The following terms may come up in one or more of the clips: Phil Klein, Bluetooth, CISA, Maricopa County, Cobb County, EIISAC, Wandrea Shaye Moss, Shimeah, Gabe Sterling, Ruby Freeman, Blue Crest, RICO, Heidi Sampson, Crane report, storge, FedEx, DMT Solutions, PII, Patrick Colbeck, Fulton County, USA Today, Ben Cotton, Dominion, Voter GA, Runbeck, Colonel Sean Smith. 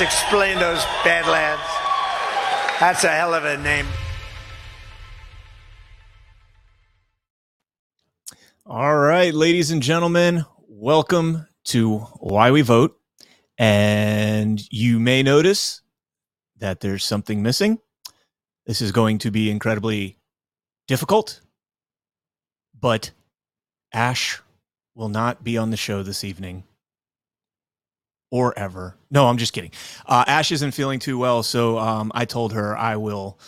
Let's explain those Badlands. That's a hell of a name. All right, ladies and gentlemen, welcome to Why We Vote. And you may notice that there's something missing. This is going to be incredibly difficult, but Ash will not be on the show this evening or ever. No, I'm just kidding. Ash isn't feeling too well, so I told her I will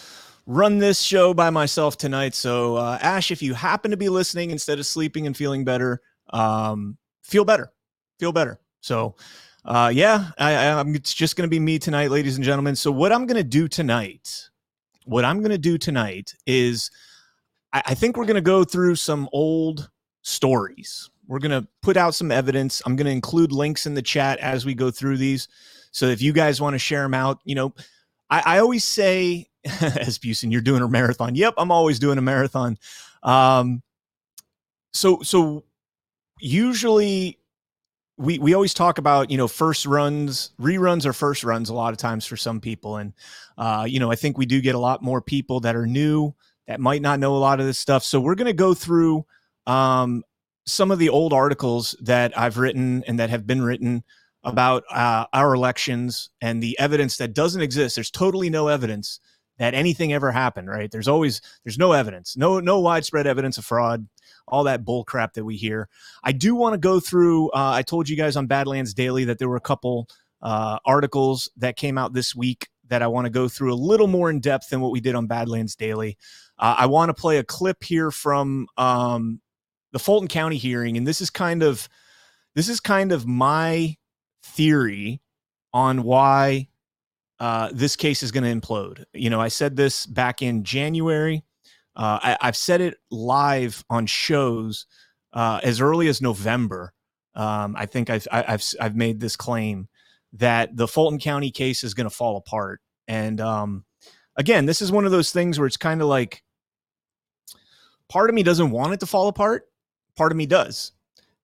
run this show by myself tonight. So Ash, if you happen to be listening instead of sleeping and feeling better, feel better. So it's just going to be me tonight, ladies and gentlemen. So what I'm going to do tonight is I think we're going to go through some old stories. We're going to put out some evidence. I'm going to include links in the chat as we go through these. So if you guys want to share them out, you know, I always say, as Busen, you're doing a marathon. Yep. I'm always doing a marathon. So usually we always talk about, you know, first runs, reruns or first runs a lot of times for some people. And, you know, I think we do get a lot more people that are new that might not know a lot of this stuff. So we're going to go through, some of the old articles that I've written and that have been written about our elections and the evidence that doesn't exist. There's totally no evidence that anything ever happened, right? There's no evidence, no widespread evidence of fraud, all that bull crap that we hear. I do want to go through, I told you guys on Badlands Daily that there were a couple articles that came out this week that I want to go through a little more in depth than what we did on Badlands Daily. I want to play a clip here from the Fulton County hearing, and this is kind of my theory on why this case is going to implode. You know, I said this back in January. I've said it live on shows as early as November. I think I've made this claim that the Fulton County case is going to fall apart. And again, this is one of those things where it's kind of like part of me doesn't want it to fall apart. Part of me does.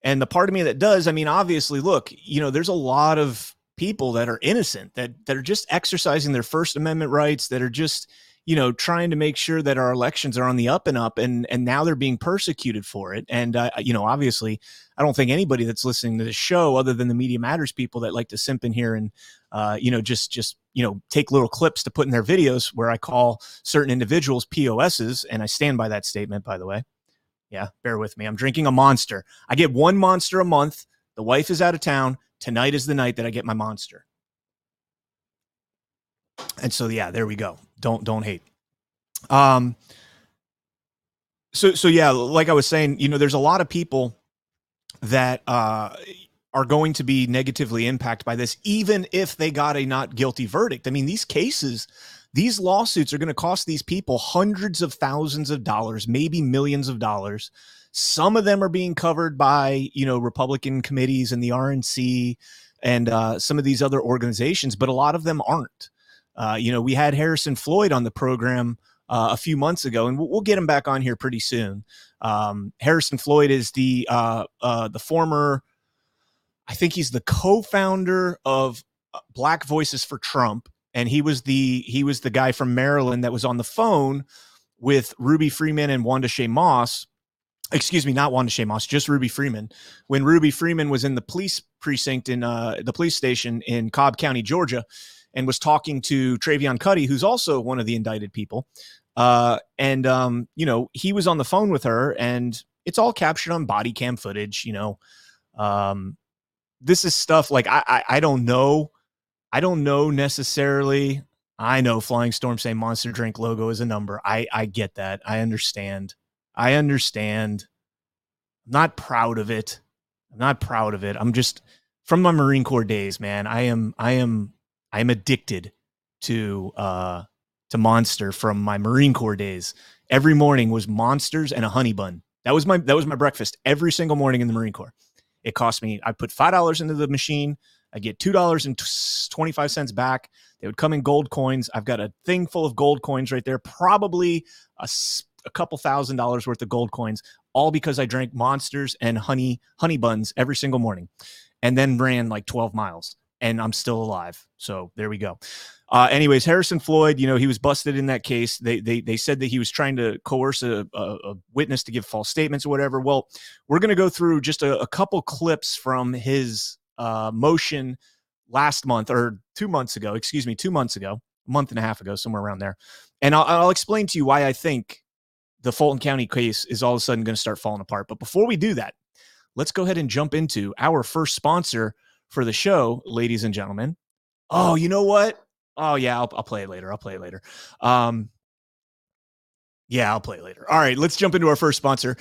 And the part of me that does, I mean, obviously, look, you know, there's a lot of people that are innocent, that are just exercising their First Amendment rights, that are just, you know, trying to make sure that our elections are on the up and up, and now they're being persecuted for it. And, you know, obviously, I don't think anybody that's listening to the show other than the Media Matters people that like to simp in here and, you know, just, you know, take little clips to put in their videos where I call certain individuals POSs. And I stand by that statement, by the way. Yeah, bear with me. I'm drinking a Monster. I get one Monster a month. The wife is out of town. Tonight is the night that I get my Monster. And so, yeah, there we go. Don't hate. So yeah, like I was saying, you know, there's a lot of people that are going to be negatively impacted by this, even if they got a not guilty verdict. I mean, these cases, these lawsuits are going to cost these people hundreds of thousands of dollars, maybe millions of dollars. Some of them are being covered by, you know, Republican committees and the RNC and some of these other organizations, but a lot of them aren't. You know, we had Harrison Floyd on the program a few months ago, and we'll get him back on here pretty soon. Harrison Floyd is the former, I think he's the co-founder of Black Voices for Trump. And he was the guy from Maryland that was on the phone with Ruby Freeman and Wandrea Shaye Moss. Excuse me, not Wandrea Shaye Moss, just Ruby Freeman. When Ruby Freeman was in the police precinct in the police station in Cobb County, Georgia, and was talking to Travion Cuddy, who's also one of the indicted people. You know, he was on the phone with her, and it's all captured on body cam footage. You know, this is stuff like I don't know. I don't know necessarily. I know Flying Storm saying Monster Drink logo is a number. I get that. I understand. I'm not proud of it. I'm just from my Marine Corps days, man. I am addicted to Monster from my Marine Corps days. Every morning was Monsters and a honey bun. That was my breakfast every single morning in the Marine Corps. It cost me, I put $5 into the machine. I get $2.25 back. They would come in gold coins. I've got a thing full of gold coins right there, probably a couple $1,000 worth of gold coins, all because I drank Monsters and honey buns every single morning, and then ran like 12 miles. and I'm still alive. So there we go. Anyways, Harrison Floyd, you know, he was busted in that case. They said that he was trying to coerce a witness to give false statements or whatever. Well, we're going to go through just a couple clips from his motion last month or 2 months ago, excuse me, 2 months ago, a month and a half ago, somewhere around there. And I'll explain to you why I think the Fulton County case is all of a sudden going to start falling apart. But before we do that, let's go ahead and jump into our first sponsor for the show, ladies and gentlemen. Oh, you know what? Oh, yeah, I'll play it later. All right, let's jump into our first sponsor.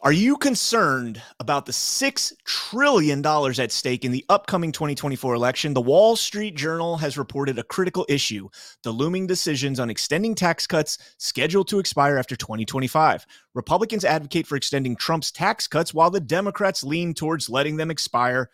Are you concerned about the $6 trillion at stake in the upcoming 2024 election? The Wall Street Journal has reported a critical issue, the looming decisions on extending tax cuts scheduled to expire after 2025. Republicans advocate for extending Trump's tax cuts while the Democrats lean towards letting them expire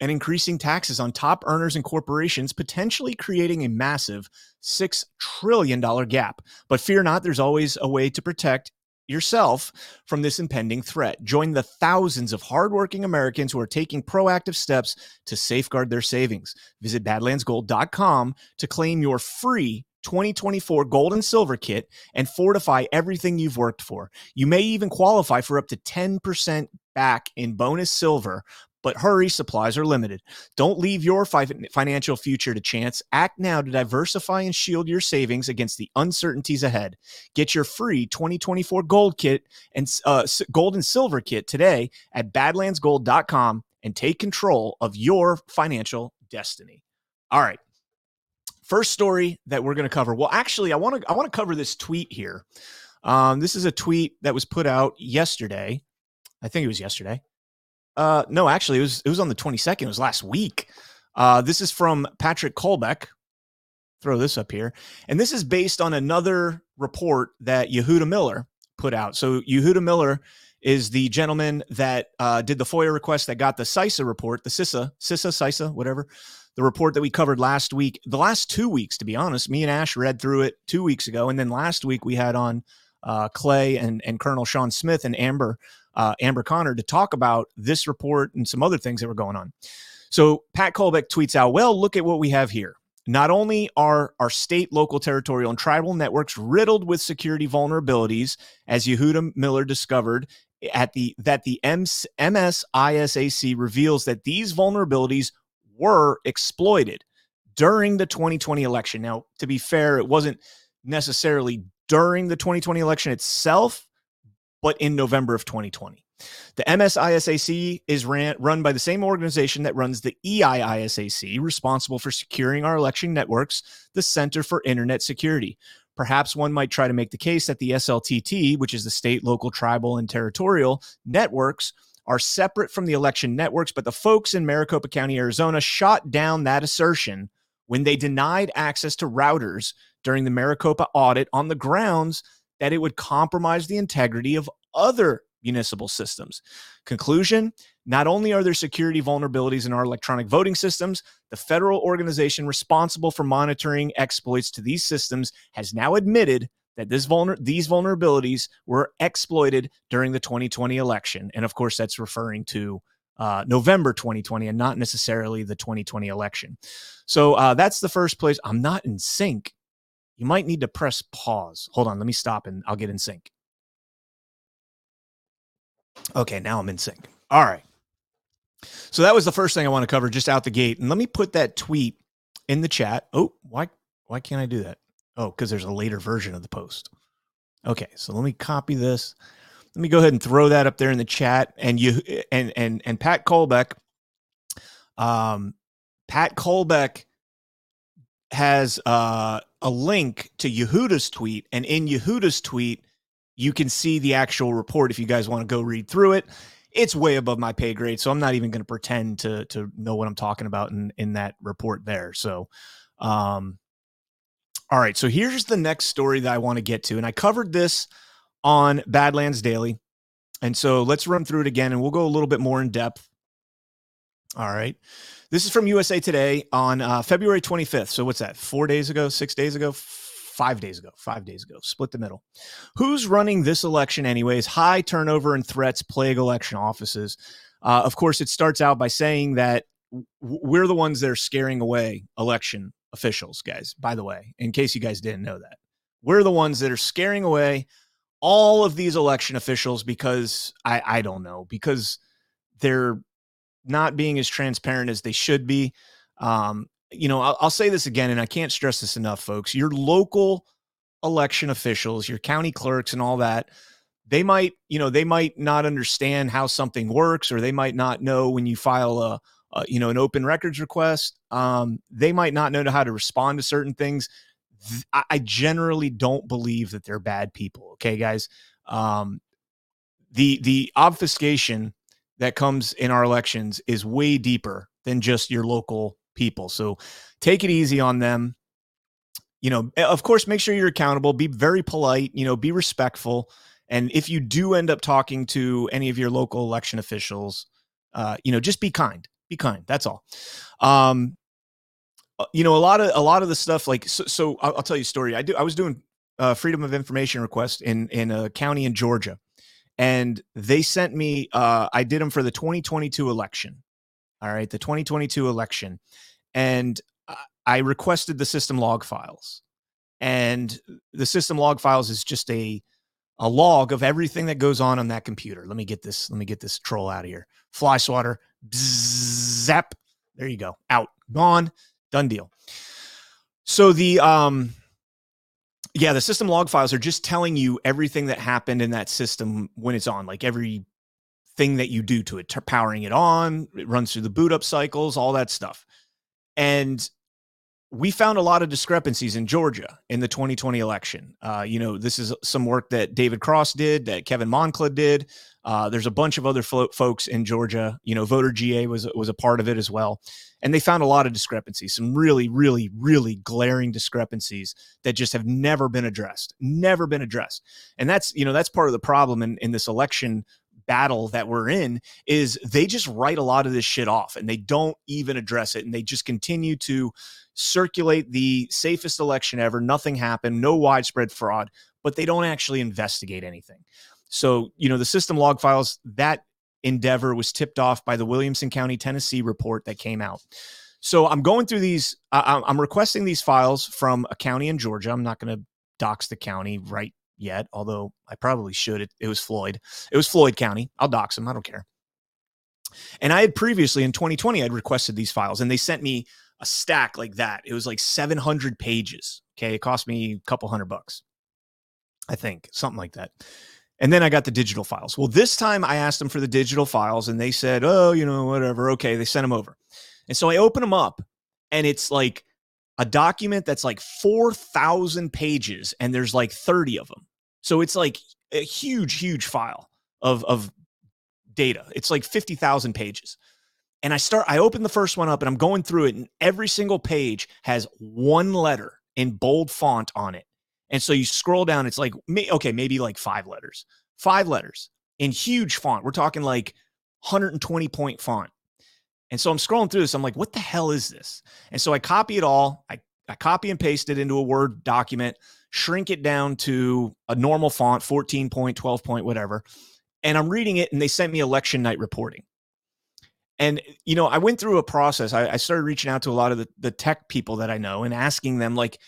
and increasing taxes on top earners and corporations, potentially creating a massive $6 trillion gap. But fear not, there's always a way to protect yourself from this impending threat. Join the thousands of hardworking Americans who are taking proactive steps to safeguard their savings. Visit BadlandsGold.com to claim your free 2024 Gold and Silver Kit and fortify everything you've worked for. You may even qualify for up to 10% back in bonus silver, but hurry, supplies are limited. Don't leave your financial future to chance. Act now to diversify and shield your savings against the uncertainties ahead. Get your free 2024 Gold and Silver Kit today at BadlandsGold.com and take control of your financial destiny. All right. First story that we're going to cover. Well, actually, I want to cover this tweet here. This is a tweet that was put out yesterday. I think it was yesterday. No, actually, it was on the 22nd. It was last week. This is from Patrick Colbeck. Throw this up here. And this is based on another report that Yehuda Miller put out. So Yehuda Miller is the gentleman that did the FOIA request that got the CISA report, the CISA, whatever, the report that we covered last week. The last 2 weeks, to be honest, me and Ash read through it 2 weeks ago. And then last week we had on Clay and Colonel Sean Smith and Amber Connor to talk about this report and some other things that were going on. So Pat Colbeck tweets out, well, look at what we have here. Not only are our state, local, territorial, and tribal networks riddled with security vulnerabilities, as Yehuda Miller discovered, that the MSISAC reveals that these vulnerabilities were exploited during the 2020 election. Now, to be fair, it wasn't necessarily during the 2020 election itself, but in November of 2020. The MSISAC is run by the same organization that runs the EIISAC, responsible for securing our election networks, the Center for Internet Security. Perhaps one might try to make the case that the SLTT, which is the state, local, tribal, and territorial networks, are separate from the election networks, but the folks in Maricopa County, Arizona, shot down that assertion when they denied access to routers during the Maricopa audit on the grounds that it would compromise the integrity of other municipal systems. Conclusion, not only are there security vulnerabilities in our electronic voting systems, the federal organization responsible for monitoring exploits to these systems has now admitted that these vulnerabilities were exploited during the 2020 election. And of course, that's referring to November 2020 and not necessarily the 2020 election. So that's the first place. I'm not in sync. You might need to press pause. Hold on, let me stop and I'll get in sync. Okay, now I'm in sync. All right. So that was the first thing I want to cover just out the gate. And let me put that tweet in the chat. Oh, why can't I do that? Oh, because there's a later version of the post. Okay, so let me copy this. Let me go ahead and throw that up there in the chat. And you and Pat Colbeck. Pat Colbeck has a link to Yehuda's tweet, and in Yehuda's tweet you can see the actual report if you guys want to go read through it. It's way above my pay grade, so I'm not even going to pretend to know what I'm talking about in that report there. So all right, so here's the next story that I want to get to, and I covered this on Badlands Daily, and so let's run through it again and we'll go a little bit more in depth. All right. This is from USA Today on February 25th. So what's that? 4 days ago, 6 days ago, 5 days ago, 5 days ago. Split the middle. Who's running this election anyways? High turnover and threats plague election offices. Of course, it starts out by saying that we're the ones that are scaring away election officials, guys, by the way, in case you guys didn't know that. We're the ones that are scaring away all of these election officials because, I don't know, because they're not being as transparent as they should be. You know, I'll say this again, and I can't stress this enough, folks. Your local election officials, your county clerks and all that, they might, you know, they might not understand how something works, or they might not know when you file a you know, an open records request. They might not know how to respond to certain things. I generally don't believe that they're bad people. Okay, guys. The obfuscation that comes in our elections is way deeper than just your local people. So take it easy on them. You know, of course, make sure you're accountable, be very polite, you know, be respectful. And if you do end up talking to any of your local election officials, you know, just be kind, That's all. You know, a lot of the stuff, like, so I'll tell you a story. I was doing freedom of information request in a county in Georgia, and they sent me, I did them for the 2022 election. All right. The 2022 election. And I requested the system log files, and the system log files is just a log of everything that goes on that computer. Let me get this troll out of here. Fly swatter. Zap. There you go. Out. Gone. Done deal. So the system log files are just telling you everything that happened in that system when it's on, like every thing that you do to it, powering it on, it runs through the boot up cycles, all that stuff. And we found a lot of discrepancies in Georgia in the 2020 election. You know, this is some work that David Cross did, that Kevin Moncla did. There's a bunch of other folks in Georgia. You know, Voter GA was a part of it as well. And they found a lot of discrepancies, some really, really, really glaring discrepancies that just have never been addressed, And that's, you know, that's part of the problem in this election battle that we're in, is they just write a lot of this shit off and they don't even address it. And they just continue to circulate the safest election ever. Nothing happened, no widespread fraud, but they don't actually investigate anything. So, you know, the system log files, that endeavor was tipped off by the Williamson County, Tennessee report that came out. So I'm going through these, I'm requesting these files from a county in Georgia. I'm not going to dox the county right yet, although I probably should. It was Floyd. It was Floyd County. I'll dox them. I don't care. And I had previously in 2020, I'd requested these files and they sent me a stack like that. It was like 700 pages. Okay. It cost me a couple $100, I think, something like that. And then I got the digital files. Well, this time I asked them for the digital files and they said, oh, you know, whatever. Okay. They sent them over. And so I open them up and it's like a document that's like 4,000 pages and there's like 30 of them. So it's like a huge, huge file of data. It's like 50,000 pages. And I open the first one up and I'm going through it, and every single page has one letter in bold font on it. And so you scroll down, it's like, okay, maybe like five letters in huge font. We're talking like 120 point font. And so I'm scrolling through this. I'm like, what the hell is this? And so I copy it all. I copy and paste it into a Word document, shrink it down to a normal font, 14 point, 12 point, whatever. And I'm reading it, and they sent me election night reporting. And, you know, I went through a process. I started reaching out to a lot of the tech people that I know and asking them, like,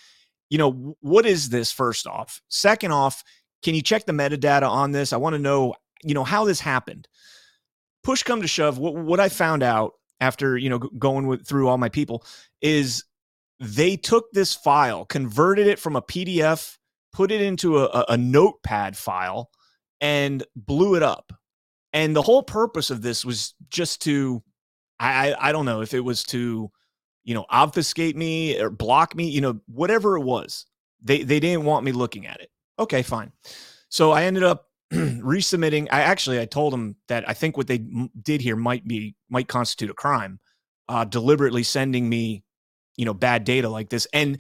you know, what is this, first off? Second off, can you check the metadata on this? I want to know, you know, how this happened. Push come to shove, what I found out after, you know, going through all my people, is they took this file, converted it from a PDF, put it into a notepad file, and blew it up. And the whole purpose of this was just to, I don't know if it was to, you know, obfuscate me or block me, you know, whatever it was, they didn't want me looking at it. Okay, fine. So I ended up resubmitting. I told them that I think what they did here might constitute a crime, deliberately sending me, you know, bad data like this and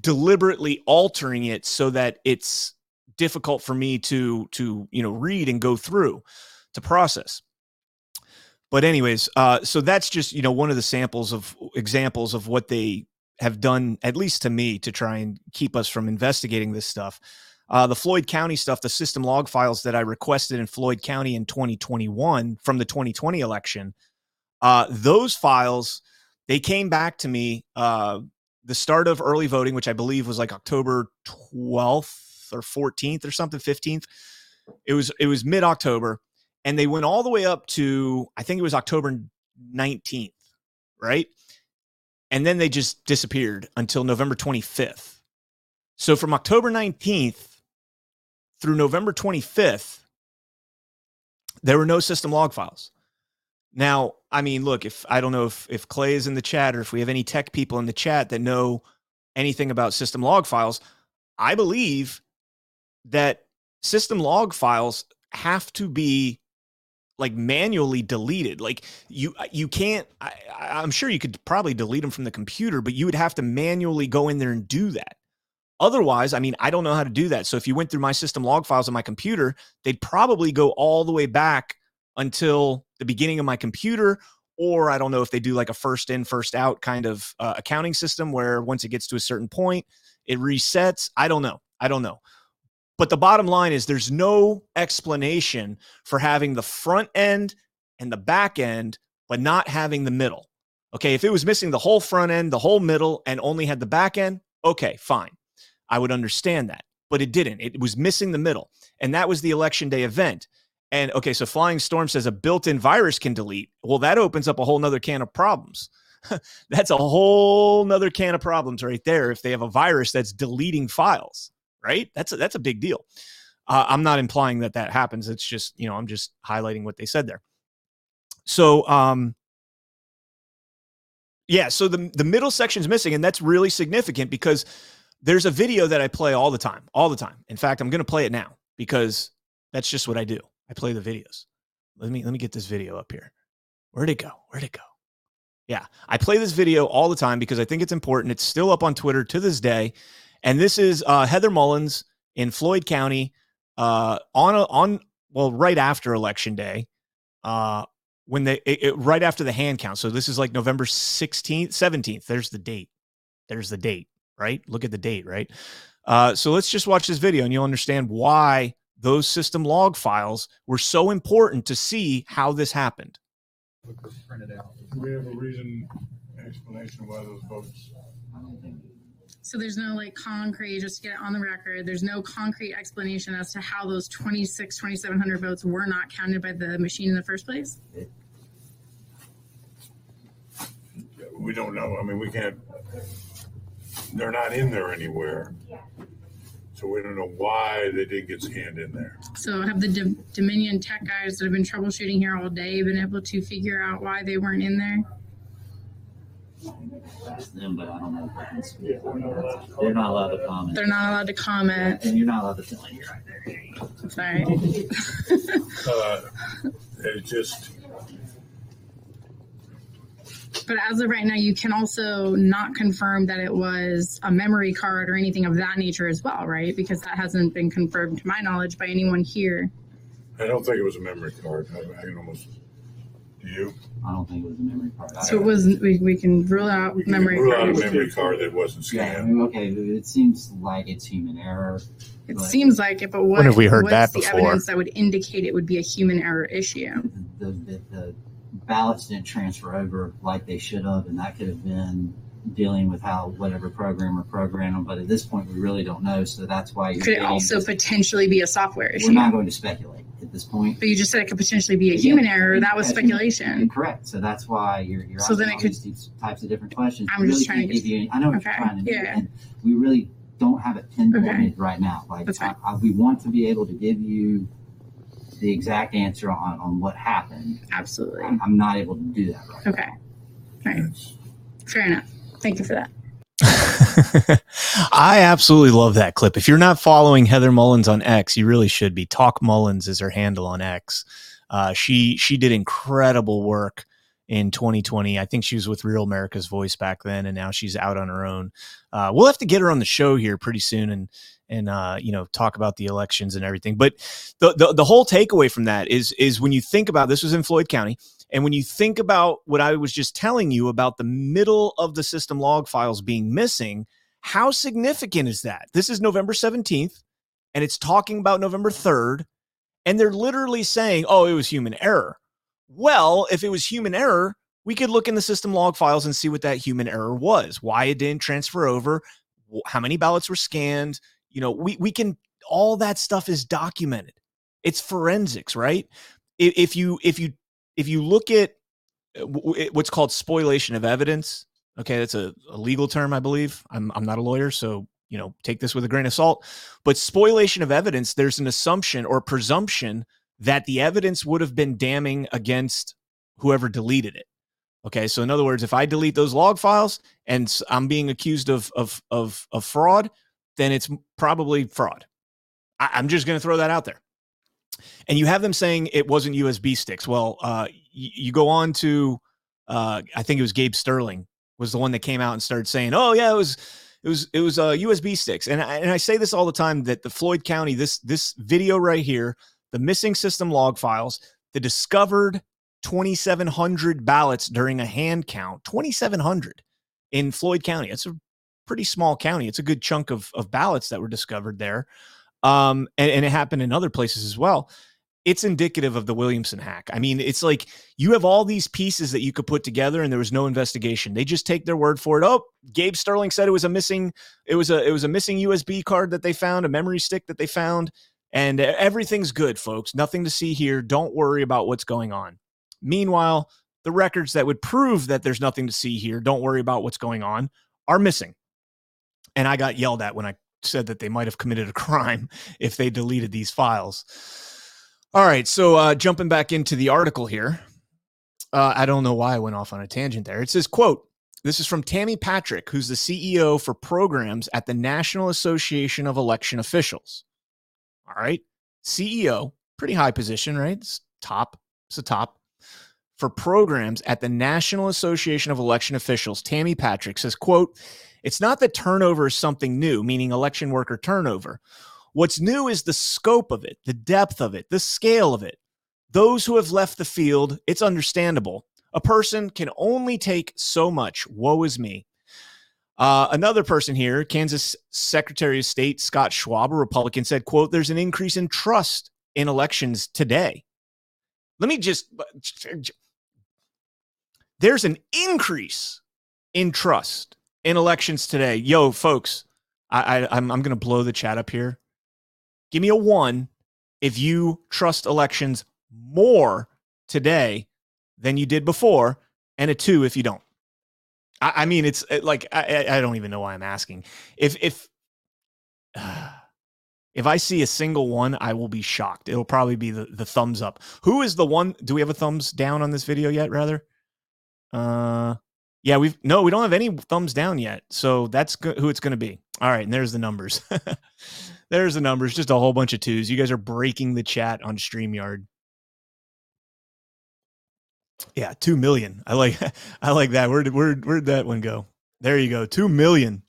deliberately altering it so that it's difficult for me to, you know, read and go through to process. But anyways, so that's just, you know, one of the examples of what they have done, at least to me, to try and keep us from investigating this stuff. The Floyd County stuff, the system log files that I requested in Floyd County in 2021 from the 2020 election, Those files, they came back to me the start of early voting, which I believe was like October 12th or 14th or something, 15th. It was mid-October, and they went all the way up to, I think it was October 19th, right? And then they just disappeared until November 25th. So from October 19th through November 25th, there were no system log files. Now, I mean, look, I don't know if Clay is in the chat, or if we have any tech people in the chat that know anything about system log files, I believe that system log files have to be like manually deleted. Like you can't, I'm sure you could probably delete them from the computer, but you would have to manually go in there and do that. Otherwise, I mean, I don't know how to do that. So if you went through my system log files on my computer, they'd probably go all the way back until the beginning of my computer, or I don't know if they do like a first in, first out kind of accounting system where once it gets to a certain point, it resets. I don't know. But the bottom line is there's no explanation for having the front end and the back end, but not having the middle. Okay, if it was missing the whole front end, the whole middle, and only had the back end, okay, fine. I would understand that, but it didn't. It was missing the middle, and that was the election day event. And okay, so Flying Storm says a built-in virus can delete. Well, that opens up a whole nother can of problems. That's a whole nother can of problems right there. If they have a virus that's deleting files, right? That's a big deal. I'm not implying that happens. It's just, you know, I'm just highlighting what they said there. So, so the middle section's missing, and that's really significant because there's a video that I play all the time. In fact, I'm going to play it now because that's just what I do. I play the videos. Let me get this video up here. Where'd it go? Yeah, I play this video all the time because I think it's important. It's still up on Twitter to this day. And this is Heather Mullins in Floyd County right after Election Day, when right after the hand count. So this is like November 16th, 17th. There's the date, right? Look at the date, right? So let's just watch this video and you'll understand why those system log files were so important to see how this happened. Printed out. Do we have a reason, an explanation why those votes? I don't think. So there's no like concrete, just to get it on the record, there's no concrete explanation as to how those 2,700 votes were not counted by the machine in the first place? We don't know. I mean, we can't, they're not in there anywhere. So we don't know why they didn't get scanned in there. So have the Dominion tech guys that have been troubleshooting here all day been able to figure out why they weren't in there? Them, but I don't know if they're not allowed to comment. And you're not allowed to tell me right there. Sorry. It just. But as of right now, you can also not confirm that it was a memory card or anything of that nature as well, right? Because that hasn't been confirmed, to my knowledge, by anyone here. I don't think it was a memory card. I can almost. Do you? I don't think it was a memory card. So it wasn't. We can rule out memory card. That wasn't scanned. Yeah, okay, it seems like it's human error. It seems like it, but what have we heard that before? What's the evidence that would indicate it would be a human error issue? The ballots didn't transfer over like they should have, and that could have been dealing with how whatever programmer programmed them. But at this point, we really don't know. So that's why could it also potentially be a software issue? We're not going to speculate at this point. But you just said it could potentially be a human error. That was speculation. Correct. So that's why you're asking these types of different questions. I'm just trying to give you. I know what you're trying to do, and we really don't have it pinpointed right now. Like we want to be able to give you the exact answer on what happened. Absolutely. I'm not able to do that right now. All right. Fair enough. Thank you for that. I absolutely love that clip. If you're not following Heather Mullins on X, you really should be. Talk Mullins is her handle on X. She did incredible work in 2020. I think she was with Real America's Voice back then, and now she's out on her own. We'll have to get her on the show here pretty soon and talk about the elections and everything. But the whole takeaway from that is when you think about, this was in Floyd County, and when you think about what I was just telling you about the middle of the system log files being missing, how significant is that? This is November 17th, and it's talking about November 3rd, and they're literally saying, oh, it was human error. Well, if it was human error, we could look in the system log files and see what that human error was, why it didn't transfer over, how many ballots were scanned. You know, we can, all that stuff is documented. It's forensics, right? If you look at what's called spoliation of evidence, okay, that's a legal term, I believe. I'm not a lawyer, so, you know, take this with a grain of salt. But spoliation of evidence, there's an assumption or presumption that the evidence would have been damning against whoever deleted it. Okay, so in other words, if I delete those log files and I'm being accused of fraud, then it's probably fraud. I'm just going to throw that out there. And you have them saying it wasn't USB sticks. Well, you go on to, I think it was Gabe Sterling was the one that came out and started saying, oh yeah, it was USB sticks. And I say this all the time, that the Floyd County, this video right here, the missing system log files, the discovered 2,700 ballots during a hand count, 2,700 in Floyd County. It's a pretty small county. It's a good chunk of ballots that were discovered there. And it happened in other places as well. It's indicative of the Williamson hack. I mean, it's like you have all these pieces that you could put together and there was no investigation. They just take their word for it. Oh, Gabe Sterling said it was a missing USB card that they found, a memory stick that they found, and everything's good, folks. Nothing to see here. Don't worry about what's going on. Meanwhile, the records that would prove that there's nothing to see here, don't worry about what's going on, are missing. And I got yelled at when I said that they might have committed a crime if they deleted these files. All right, so jumping back into the article here. I don't know why I went off on a tangent there. It says, quote, this is from Tammy Patrick, who's the CEO for programs at the National Association of Election Officials. All right, CEO, pretty high position, right? It's top. It's the top. For programs at the National Association of Election Officials, Tammy Patrick says, quote, it's not that turnover is something new, meaning election worker turnover. What's new is the scope of it, the depth of it, the scale of it. Those who have left the field, it's understandable. A person can only take so much. Woe is me. Another person here, Kansas Secretary of State Scott Schwab, a Republican, said, quote, there's an increase in trust in elections today. Let me just... There's an increase in trust in elections today. Yo, folks, I'm going to blow the chat up here. Give me a one if you trust elections more today than you did before, and a two if you don't. I mean, it's like, I don't even know why I'm asking. If I see a single one, I will be shocked. It'll probably be the thumbs up. Who is the one? Do we have a thumbs down on this video yet, rather? Yeah, we don't have any thumbs down yet. So that's who it's going to be. All right. And there's the numbers. There's the numbers. Just a whole bunch of twos. You guys are breaking the chat on StreamYard. Yeah. 2 million. I like that. Where'd that one go? There you go. 2 million.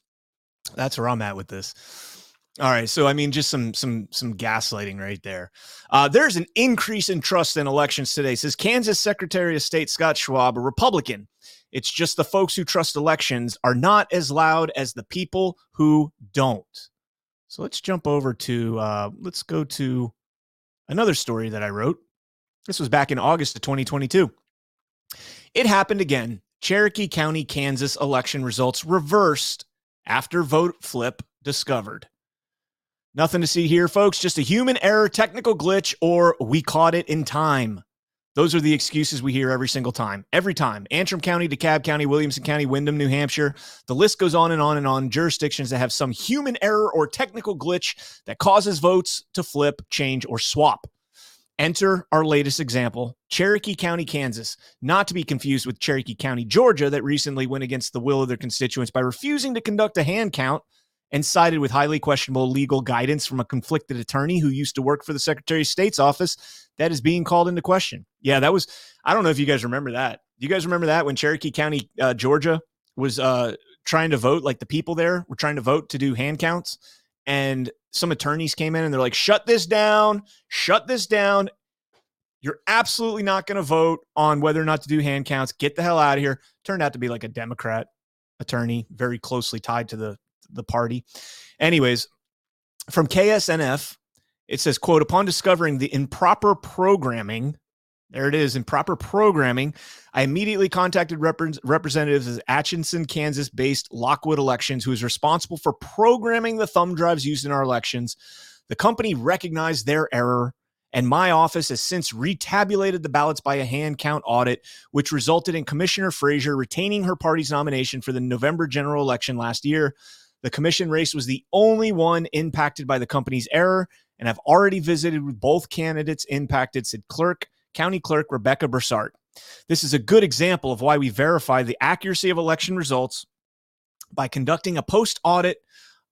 That's where I'm at with this. All right. So, I mean, just some gaslighting right there. There's an increase in trust in elections today, says Kansas Secretary of State Scott Schwab, a Republican. It's just the folks who trust elections are not as loud as the people who don't. So let's jump over to, let's go to another story that I wrote. This was back in August of 2022. It happened again. Cherokee County, Kansas election results reversed after vote flip discovered. Nothing to see here, folks. Just a human error, technical glitch, or we caught it in time. Those are the excuses we hear every single time. Every time. Antrim County, DeKalb County, Williamson County, Windham, New Hampshire. The list goes on and on and on. Jurisdictions that have some human error or technical glitch that causes votes to flip, change, or swap. Enter our latest example, Cherokee County, Kansas, not to be confused with Cherokee County, Georgia, that recently went against the will of their constituents by refusing to conduct a hand count and sided with highly questionable legal guidance from a conflicted attorney who used to work for the Secretary of State's office that is being called into question. Yeah, that was, I don't know if you guys remember that. Do you guys remember that when Cherokee County, Georgia was trying to vote, like the people there were trying to vote to do hand counts, and some attorneys came in and they're like, shut this down. You're absolutely not going to vote on whether or not to do hand counts. Get the hell out of here. Turned out to be like a Democrat attorney, very closely tied to the party. Anyways, from KSNF, it says, quote, upon discovering the improper programming There it is, in proper programming. I immediately contacted representatives of Atchison, Kansas-based Lockwood Elections, who is responsible for programming the thumb drives used in our elections. The company recognized their error, and my office has since retabulated the ballots by a hand count audit, which resulted in Commissioner Frazier retaining her party's nomination for the November general election last year. The commission race was the only one impacted by the company's error, and I've already visited with both candidates impacted, said County Clerk Rebecca Bressart. This is a good example of why we verify the accuracy of election results by conducting a post-audit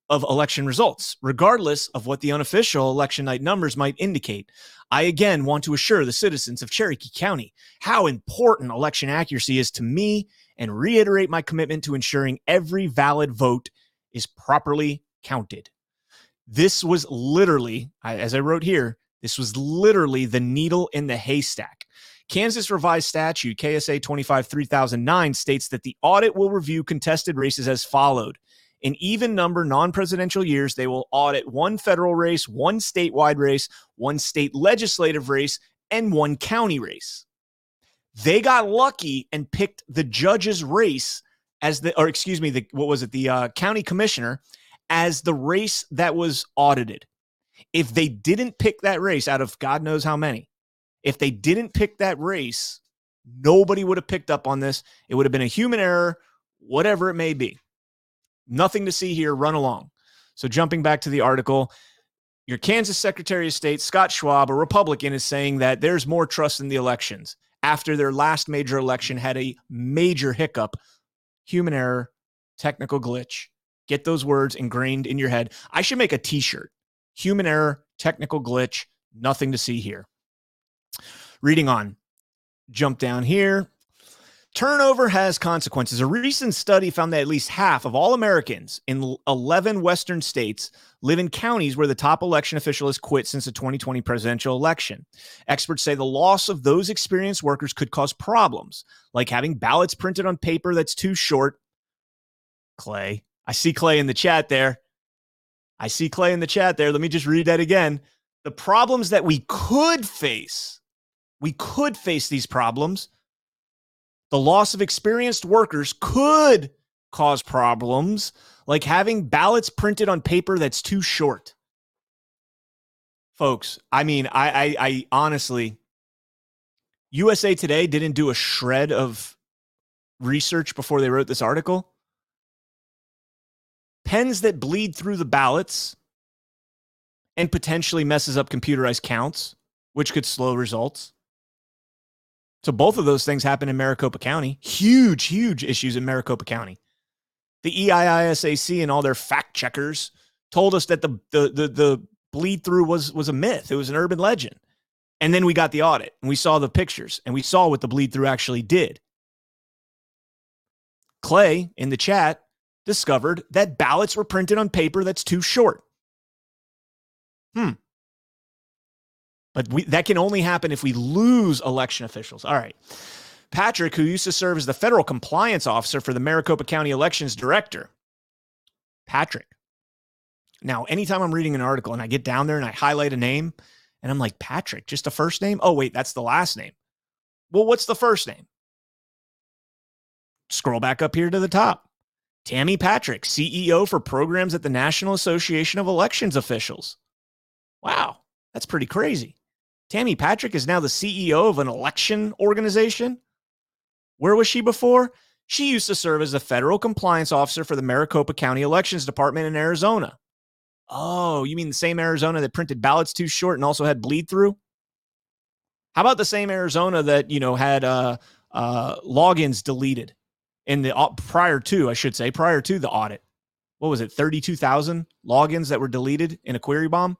of election results, regardless of what the unofficial election night numbers might indicate. I again want to assure the citizens of Cherokee County how important election accuracy is to me and reiterate my commitment to ensuring every valid vote is properly counted. This was literally, as I wrote here, this was literally the needle in the haystack. Kansas revised statute KSA 25-3009 states that the audit will review contested races as followed. In even number non-presidential years, they will audit one federal race, one statewide race, one state legislative race, and one county race. They got lucky and picked the judge's race as the, or excuse me, the, what was it? The county commissioner as the race that was audited. If they didn't pick that race out of God knows how many, if they didn't pick that race, nobody would have picked up on this. It would have been a human error, whatever it may be. Nothing to see here. Run along. So jumping back to the article, your Kansas Secretary of State, Scott Schwab, a Republican, is saying that there's more trust in the elections after their last major election had a major hiccup, human error, technical glitch. Get those words ingrained in your head. I should make a t-shirt. Human error, technical glitch, nothing to see here. Reading on, jump down here. Turnover has consequences. A recent study found that at least half of all Americans in 11 Western states live in counties where the top election official has quit since the 2020 presidential election. Experts say the loss of those experienced workers could cause problems, like having ballots printed on paper that's too short. Clay. I see Clay in the chat there. Let me just read that again. The problems that we could face these problems. The loss of experienced workers could cause problems like having ballots printed on paper that's too short. Folks, I mean, I honestly, USA Today didn't do a shred of research before they wrote this article. Pens that bleed through the ballots and potentially messes up computerized counts, which could slow results. So both of those things happen in Maricopa County. Huge, huge issues in Maricopa County. The EIISAC and all their fact checkers told us that the bleed through was a myth. It was an urban legend. And then we got the audit and we saw the pictures and we saw what the bleed through actually did. Clay in the chat discovered that ballots were printed on paper that's too short. But that can only happen if we lose election officials. All right. Patrick, who used to serve as the federal compliance officer for the Maricopa County Elections Director. Patrick. Now, anytime I'm reading an article and I get down there and I highlight a name and I'm like, Patrick, just the first name? Oh, wait, that's the last name. Well, what's the first name? Scroll back up here to the top. Tammy Patrick, CEO for programs at the National Association of Election Officials. Wow, that's pretty crazy. Tammy Patrick is now the CEO of an election organization. Where was she before? She used to serve as the federal compliance officer for the Maricopa County Elections Department in Arizona. Oh, you mean the same Arizona that printed ballots too short and also had bleed through? How about the same Arizona that, you know, had logins deleted in the prior to the audit? What was it? 32,000 logins that were deleted in a query bomb?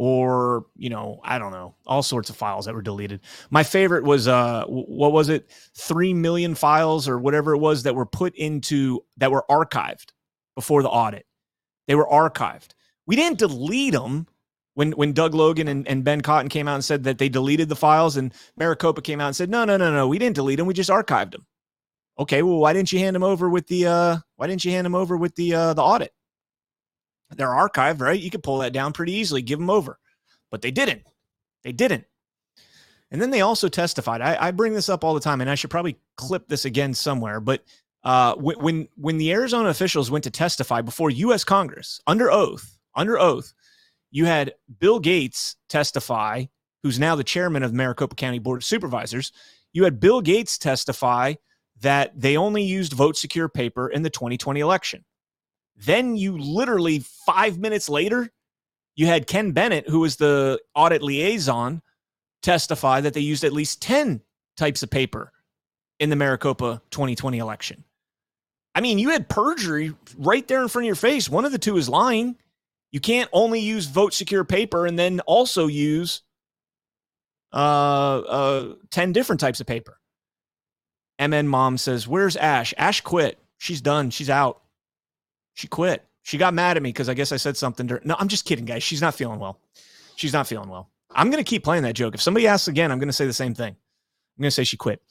Or, you know, I don't know, all sorts of files that were deleted. My favorite was, 3 million files or whatever it was that were put into, that were archived before the audit. They were archived. We didn't delete them when Doug Logan and Ben Cotton came out and said that they deleted the files, and Maricopa came out and said, no, we didn't delete them. We just archived them. Okay. Well, why didn't you hand them over with the audit? They're archived, right? You could pull that down pretty easily, give them over, but they didn't. And then they also testified. I bring this up all the time, and I should probably clip this again somewhere. But when the Arizona officials went to testify before U.S. Congress under oath, you had Bill Gates testify, who's now the chairman of the Maricopa County Board of Supervisors. You had Bill Gates testify that they only used vote secure paper in the 2020 election. Then you literally 5 minutes later, you had Ken Bennett, who was the audit liaison, testify that they used at least 10 types of paper in the Maricopa 2020 election. I mean, you had perjury right there in front of your face. One of the two is lying. You can't only use vote secure paper and then also use 10 different types of paper. MN Mom says, where's Ash? Ash quit. She's done. She's out. She quit. She got mad at me because I guess I said something. No, I'm just kidding, guys. She's not feeling well. She's not feeling well. I'm going to keep playing that joke. If somebody asks again, I'm going to say the same thing. I'm going to say she quit.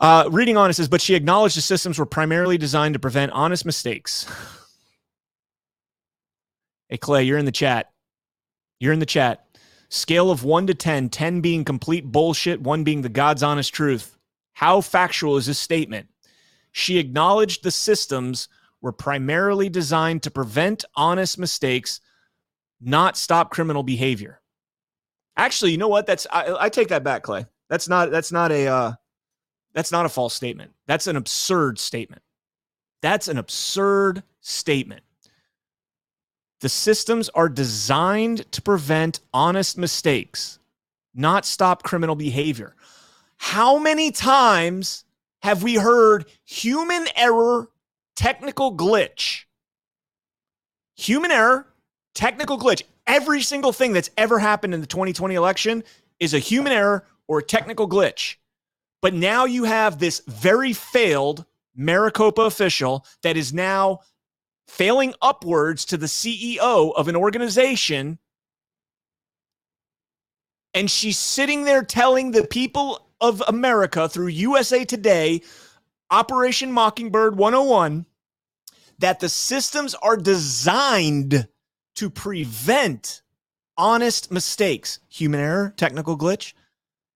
Reading on, it says, but she acknowledged the systems were primarily designed to prevent honest mistakes. Hey, Clay, you're in the chat. You're in the chat. Scale of 1 to 10, 10 being complete bullshit, 1 being the God's honest truth. How factual is this statement? She acknowledged the systems were primarily designed to prevent honest mistakes, not stop criminal behavior. Actually, you know what? I take that back, Clay. That's not a false statement. That's an absurd statement. The systems are designed to prevent honest mistakes, not stop criminal behavior. How many times have we heard human error, technical glitch? Human error, technical glitch. Every single thing that's ever happened in the 2020 election is a human error or a technical glitch. But now you have this very failed Maricopa official that is now failing upwards to the CEO of an organization. And she's sitting there telling the people of America through USA Today, Operation Mockingbird 101, that the systems are designed to prevent honest mistakes, human error, technical glitch,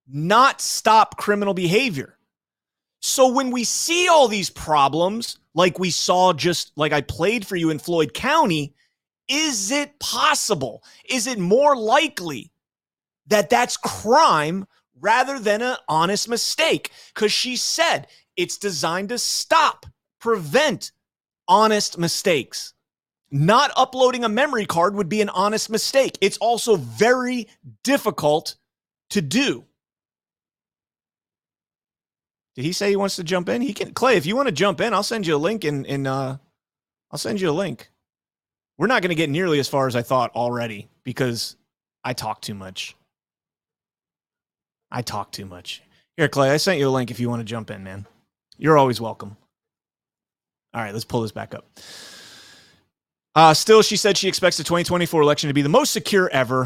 not stop criminal behavior. So when we see all these problems, like we saw just like I played for you in Floyd County, is it possible? Is it more likely that that's crime rather than an honest mistake? Because she said it's designed to stop, prevent honest mistakes. Not uploading a memory card would be an honest mistake. It's also very difficult to do. Did he say he wants to jump in? He can. Clay, if you want to jump in, I'll send you a link. I'll send you a link. We're not going to get nearly as far as I thought already because I talk too much. Here, Clay, I sent you a link if you want to jump in, man. You're always welcome. All right, let's pull this back up. Still, she said she expects the 2024 election to be the most secure ever.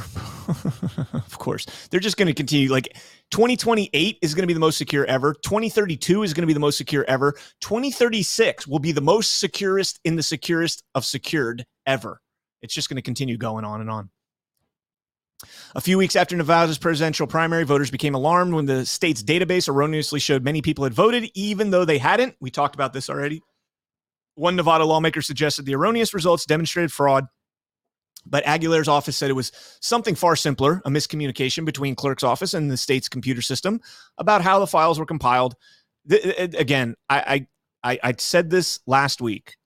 Of course. They're just going to continue. Like 2028 is going to be the most secure ever. 2032 is going to be the most secure ever. 2036 will be the most securest in the securest of secured ever. It's just going to continue going on and on. A few weeks after Nevada's presidential primary, voters became alarmed when the state's database erroneously showed many people had voted, even though they hadn't. We talked about this already. One Nevada lawmaker suggested the erroneous results demonstrated fraud, but Aguilar's office said it was something far simpler, a miscommunication between clerk's office and the state's computer system about how the files were compiled. Again, I said this last week.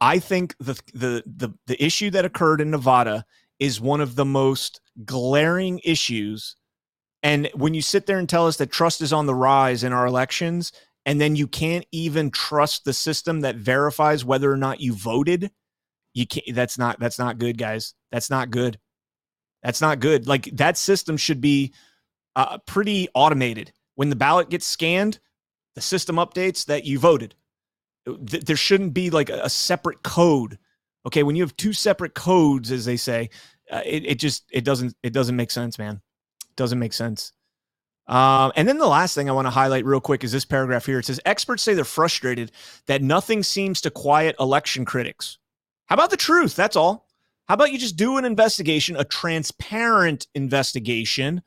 I think the issue that occurred in Nevada is one of the most glaring issues. And when you sit there and tell us that trust is on the rise in our elections, and then you can't even trust the system that verifies whether or not you voted. You can't. That's not good, guys. That's not good. Like that system should be pretty automated. When the ballot gets scanned, the system updates that you voted. There shouldn't be like a separate code. Okay, when you have two separate codes, as they say, it doesn't make sense, man. It doesn't make sense. And then the last thing I want to highlight real quick is this paragraph here. It says, experts say they're frustrated that nothing seems to quiet election critics. How about the truth? That's all. How about you just do an investigation, a transparent investigation,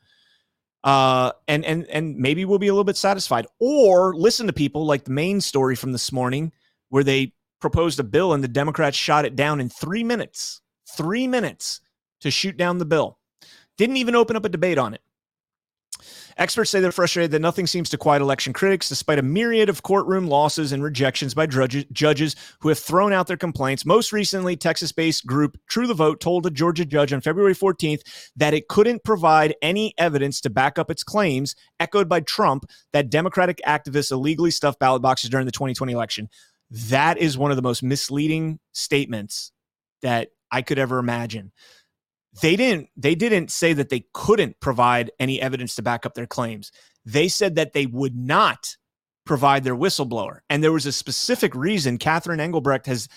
And maybe we'll be a little bit satisfied, or listen to people like the main story from this morning where they proposed a bill and the Democrats shot it down in 3 minutes, 3 minutes to shoot down the bill. Didn't even open up a debate on it. Experts say they're frustrated that nothing seems to quiet election critics, despite a myriad of courtroom losses and rejections by judges who have thrown out their complaints. Most recently, Texas-based group True the Vote told a Georgia judge on February 14th that it couldn't provide any evidence to back up its claims, echoed by Trump, that Democratic activists illegally stuffed ballot boxes during the 2020 election. That is one of the most misleading statements that I could ever imagine. They didn't say that they couldn't provide any evidence to back up their claims. They said that they would not provide their whistleblower. And there was a specific reason. Catherine Engelbrecht has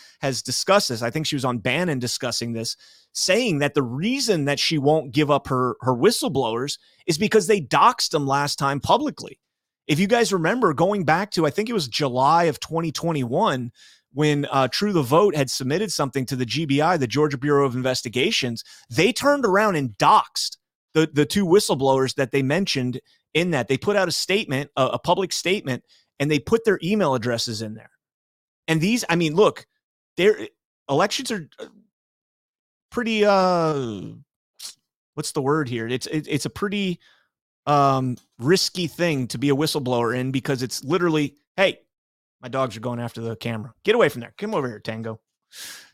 discussed this. I think she was on Bannon discussing this, saying that the reason that she won't give up her whistleblowers is because they doxed them last time publicly. If you guys remember, going back to, I think it was July of 2021, when True the Vote had submitted something to the GBI, the Georgia Bureau of Investigations, they turned around and doxed the two whistleblowers that they mentioned in that. They put out a statement, a public statement, and they put their email addresses in there. And these, I mean, look, elections are pretty, what's the word here? It's a pretty risky thing to be a whistleblower in, because it's literally, hey, my dogs are going after the camera. Get away from there. Come over here, Tango.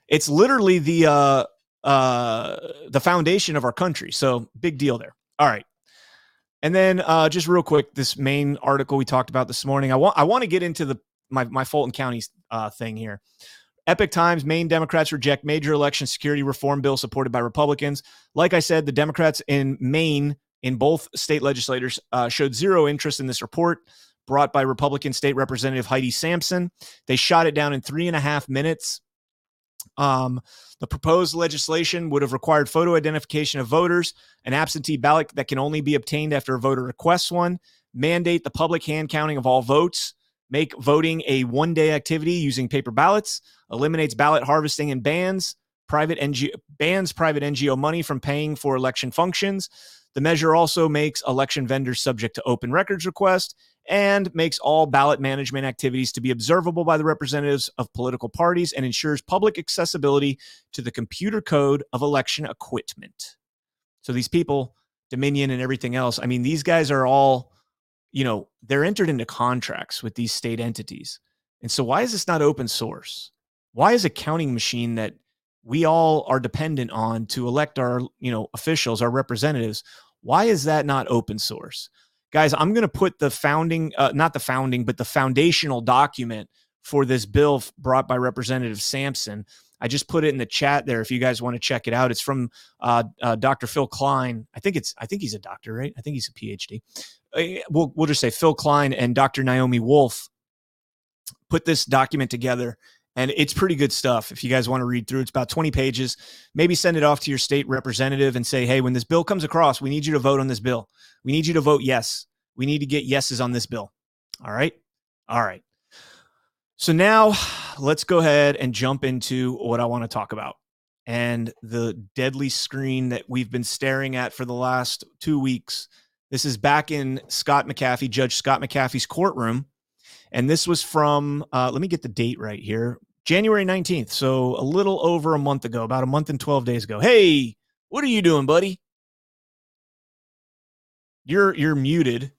It's literally the foundation of our country. So big deal there. All right. And then just real quick, this main article we talked about this morning. I want to get into my Fulton County thing here. Epic Times, Maine Democrats reject major election security reform bill supported by Republicans. Like I said, the Democrats in Maine, in both state legislators, showed zero interest in this report brought by Republican State Representative Heidi Sampson. They shot it down in 3.5 minutes. The proposed legislation would have required photo identification of voters, an absentee ballot that can only be obtained after a voter requests one, mandate the public hand counting of all votes, make voting a one-day activity using paper ballots, eliminates ballot harvesting and bans private NGO money from paying for election functions. The measure also makes election vendors subject to open records request, and makes all ballot management activities to be observable by the representatives of political parties, and ensures public accessibility to the computer code of election equipment. So these people, Dominion and everything else, I mean, these guys are all, they're entered into contracts with these state entities. And so why is this not open source? Why is a counting machine that we all are dependent on to elect our, officials, our representatives, why is that not open source? Guys, I'm going to put the foundational document for this bill brought by Representative Sampson. I just put it in the chat there if you guys want to check it out. It's from Dr. Phil Klein. I think he's a doctor, right? I think he's a PhD. We'll just say Phil Klein and Dr. Naomi Wolf put this document together, and it's pretty good stuff. If you guys want to read through, it's about 20 pages. Maybe send it off to your state representative and say, hey, when this bill comes across, we need you to vote on this bill. We need you to vote yes. We need to get yeses on this bill. All right? All right. So now let's go ahead and jump into what I want to talk about, and the deadly screen that we've been staring at for the last 2 weeks. This is back in Scott McAfee, Judge Scott McAfee's courtroom. And this was from, let me get the date right here, January 19th. So a little over a month ago, about a month and 12 days ago. Hey, what are you doing, buddy? You're muted.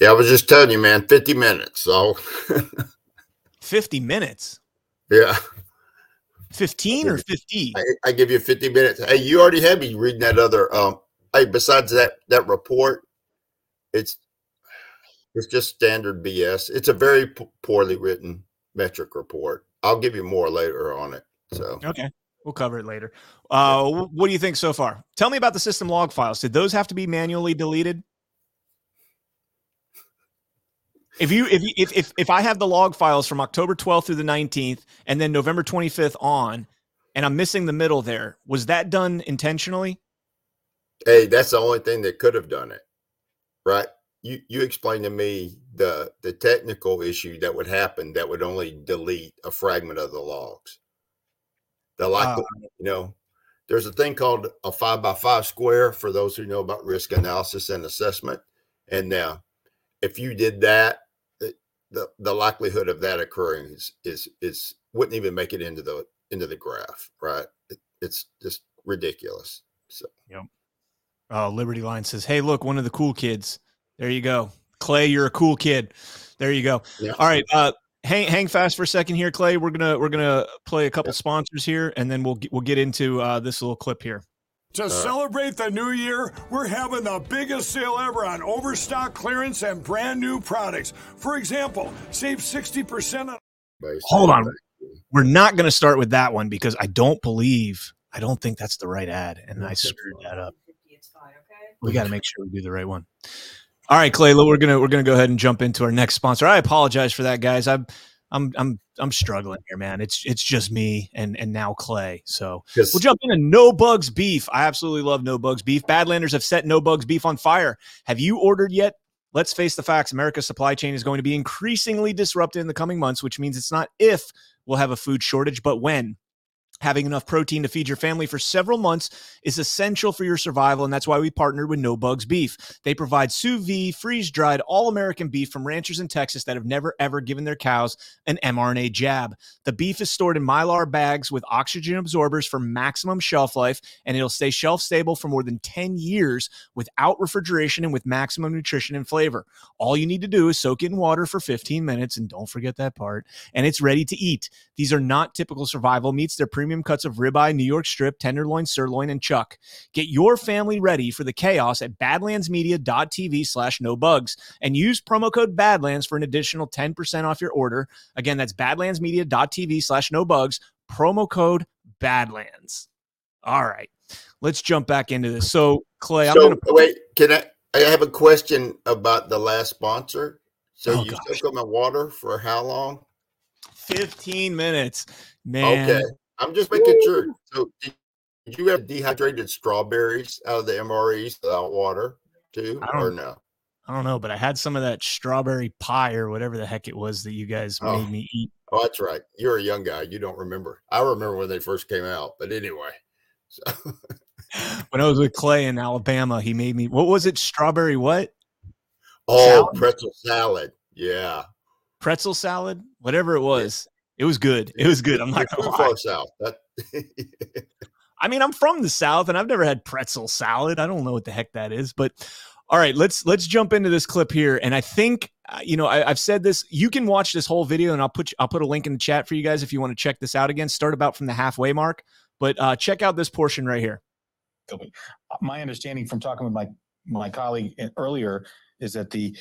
Yeah, I was just telling you, man, 50 minutes. So 50 minutes? Yeah. 15 or 50? I give you 50 minutes. Hey, you already had me reading that other, hey, besides that report, it's just standard BS. It's a very poorly written metric report. I'll give you more later on it. So okay, we'll cover it later. What do you think so far? Tell me about the system log files. Did those have to be manually deleted? If I have the log files from October 12th through the 19th, and then November 25th on, and I'm missing the middle there, was that done intentionally? Hey, that's the only thing that could have done it. Right. You explained to me the technical issue that would happen that would only delete a fragment of the logs. The There's a thing called a 5x5 square for those who know about risk analysis and assessment. And now if you did that, the likelihood of that occurring is wouldn't even make it into the graph, right? It's just ridiculous. So yep. Liberty Line says, hey, look, one of the cool kids. There you go. Clay, you're a cool kid. There you go. Yeah. All right. Hang fast for a second here, Clay. We're gonna play a couple sponsors here, and then we'll get into this little clip here. To celebrate the new year, we're having the biggest sale ever on overstock clearance and brand new products. For example, save 60% on. Hold on, we're not going to start with that one because I don't think that's the right ad, and I screwed that up. It's fine, okay? We got to make sure we do the right one. All right, Clay, we're gonna go ahead and jump into our next sponsor. I apologize for that, guys. I'm struggling here, man. It's just me and now Clay. So we'll jump into No Bugs Beef. I absolutely love No Bugs Beef. Badlanders have set No Bugs Beef on fire. Have you ordered yet? Let's face the facts. America's supply chain is going to be increasingly disrupted in the coming months, which means it's not if we'll have a food shortage, but when. Having enough protein to feed your family for several months is essential for your survival, and that's why we partnered with No Bugs Beef. They provide sous vide, freeze-dried, all-American beef from ranchers in Texas that have never, ever given their cows an mRNA jab. The beef is stored in Mylar bags with oxygen absorbers for maximum shelf life, and it'll stay shelf-stable for more than 10 years without refrigeration and with maximum nutrition and flavor. All you need to do is soak it in water for 15 minutes, and don't forget that part, and it's ready to eat. These are not typical survival meats. They're premium cuts of ribeye, New York strip, tenderloin, sirloin, and chuck. Get your family ready for the chaos at badlandsmedia.tv/nobugs and use promo code Badlands for an additional 10% off your order. Again, that's badlandsmedia.tv/nobugs, promo code Badlands. All right, let's jump back into this. So, Clay, wait, can I have a question about the last sponsor. So you stuck on my water for how long? 15 minutes, man. Okay. I'm just making sure. So, did you have dehydrated strawberries out of the MREs without water too, or no? I don't know, but I had some of that strawberry pie or whatever the heck it was that you guys made me eat. Oh, that's right. You're a young guy. You don't remember. I remember when they first came out, but anyway. So. When I was with Clay in Alabama, he made me, what was it? Strawberry what? Oh, salad? Pretzel salad. Yeah. Pretzel salad? Whatever it was. Yeah. It was good. It was good. I'm not going to lie. South. I mean, I'm from the South, and I've never had pretzel salad. I don't know what the heck that is. But all right, let's jump into this clip here. And I think I've said this. You can watch this whole video, and I'll put a link in the chat for you guys if you want to check this out again. Start about from the halfway mark, but check out this portion right here. My understanding from talking with my colleague earlier is that the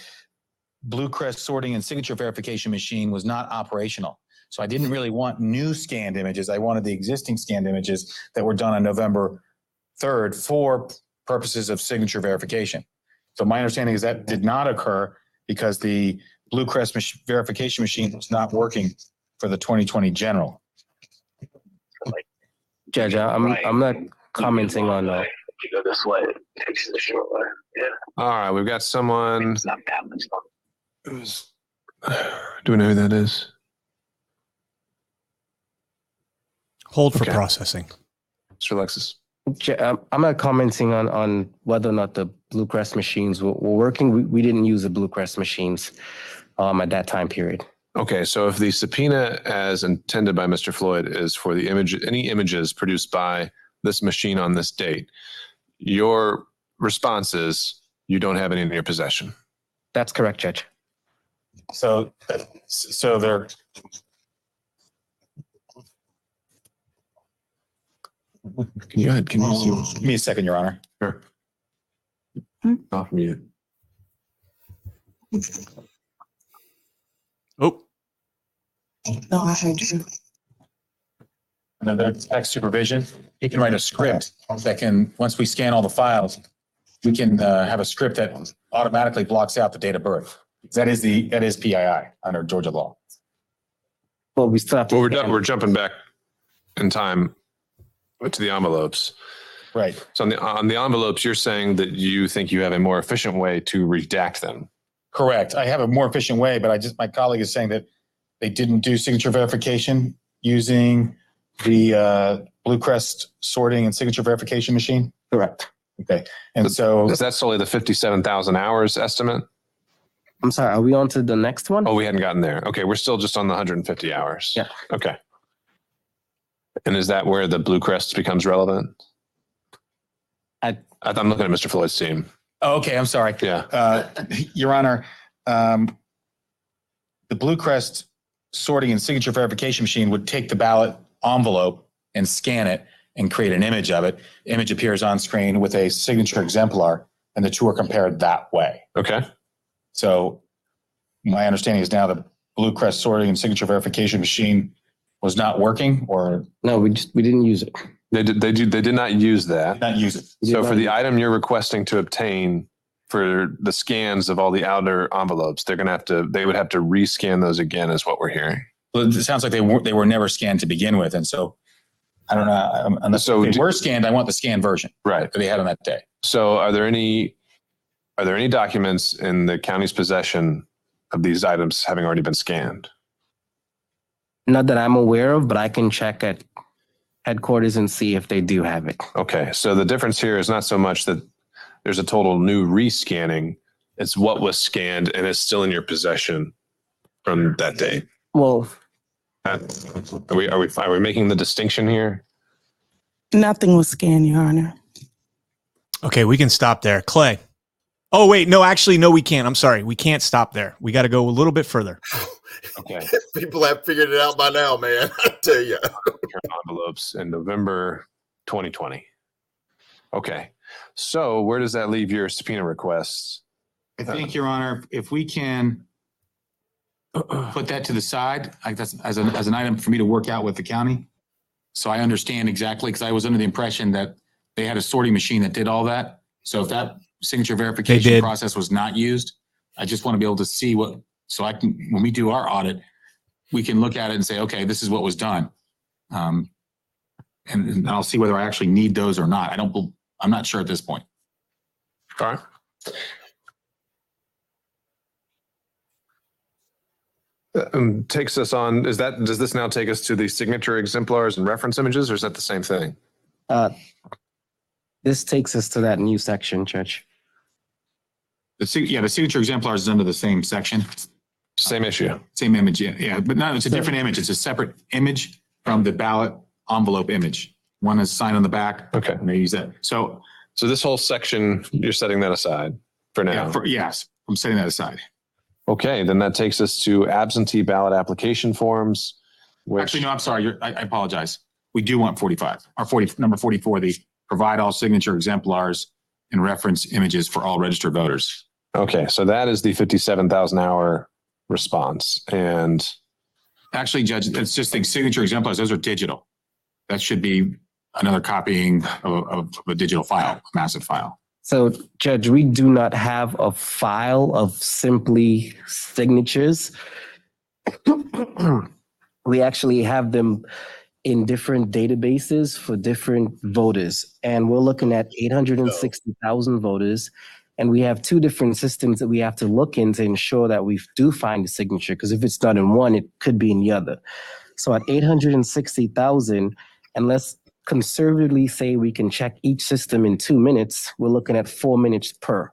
Blue Crest sorting and signature verification machine was not operational. So I didn't really want new scanned images. I wanted the existing scanned images that were done on November 3rd for purposes of signature verification. So my understanding is that did not occur because the Blue Crest verification machine was not working for the 2020 general. Judge, I'm not commenting on that. You go this way, it takes the short way. Yeah. All right, we've got someone. It's not that much fun. Who's? Do we know who that is? Hold for processing. Mr. Alexis. I'm not commenting on whether or not the Blue Crest machines were working. We didn't use the Blue Crest machines at that time period. Okay, so if the subpoena as intended by Mr. Floyd is for the any images produced by this machine on this date, your response is you don't have any in your possession. That's correct, Judge. So they're... Can you give me a second, Your Honor? Sure. Off mute. Oh. No, I heard you. Another tech supervision. He can write a script that can, once we scan all the files, we can have a script that automatically blocks out the date of birth. That is PII under Georgia law. Well, we still have to. Well, we're jumping back in time. To the envelopes, right? So on the envelopes, you're saying that you think you have a more efficient way to redact them. Correct. I have a more efficient way, but my colleague is saying that they didn't do signature verification using the Blue Crest sorting and signature verification machine? Correct. Okay. And so is that solely the 57,000 hours estimate? I'm sorry, are we on to the next one? Oh, we hadn't gotten there. Okay, we're still just on the 150 hours. Yeah. Okay. And is that where the Blue Crest becomes relevant? I'm looking at Mr. Floyd's team. Oh, okay, I'm sorry. Yeah. Your Honor, the Blue Crest sorting and signature verification machine would take the ballot envelope and scan it and create an image of it. The image appears on screen with a signature exemplar, and the two are compared that way. Okay. So my understanding is now the Blue Crest sorting and signature verification machine was not working, or? No, we didn't use it. They did not use it. So for the item you're requesting to obtain for the scans of all the outer envelopes, they would have to rescan those again is what we're hearing. Well, it sounds like they were never scanned to begin with. And so I don't know, unless they were scanned, I want the scanned version. Right. That they had on that day. So are there any documents in the county's possession of these items having already been scanned? Not that I'm aware of, but I can check at headquarters and see if they do have it. Okay. So the difference here is not so much that there's a total new rescanning. It's what was scanned and is still in your possession from that day. Well, are we making the distinction here? Nothing was scanned, Your Honor. Okay. We can stop there. Clay. Oh, wait, no, actually, no, we can't. I'm sorry. We can't stop there. We got to go a little bit further. Okay. People have figured it out by now, man. I tell you. Envelopes in November 2020. Okay. So where does that leave your subpoena requests? I think, Your Honor, if we can put that to the side, that's as an item for me to work out with the county. So I understand exactly, because I was under the impression that they had a sorting machine that did all that. So if that signature verification process was not used, I just want to be able to see what, so I can, when we do our audit, we can look at it and say, okay, this is what was done. And I'll see whether I actually need those or not. I'm not sure at this point. All right. Takes us on, does this now take us to the signature exemplars and reference images, or is that the same thing? This takes us to that new section, Judge. The signature exemplar is under the same section. Same issue. Same image, yeah. But no, it's a different image. It's a separate image from the ballot envelope image. One is signed on the back. Okay. And they use that. So this whole section, you're setting that aside for now? Yeah, yes, I'm setting that aside. Okay, then that takes us to absentee ballot application forms. Which... Actually, no, I'm sorry. I apologize. We do want 44, the provide all signature exemplars and reference images for all registered voters. Okay, so that is the 57,000 hour response. And actually, Judge, it's just the signature exemplars, those are digital. That should be another copying of a digital file, a massive file. So, Judge, we do not have a file of simply signatures. We actually have them in different databases for different voters. And we're looking at 860,000 voters. And we have two different systems that we have to look in to ensure that we do find the signature, because if it's not in one, it could be in the other. So at 860,000, and let's conservatively say we can check each system in 2 minutes, we're looking at 4 minutes per.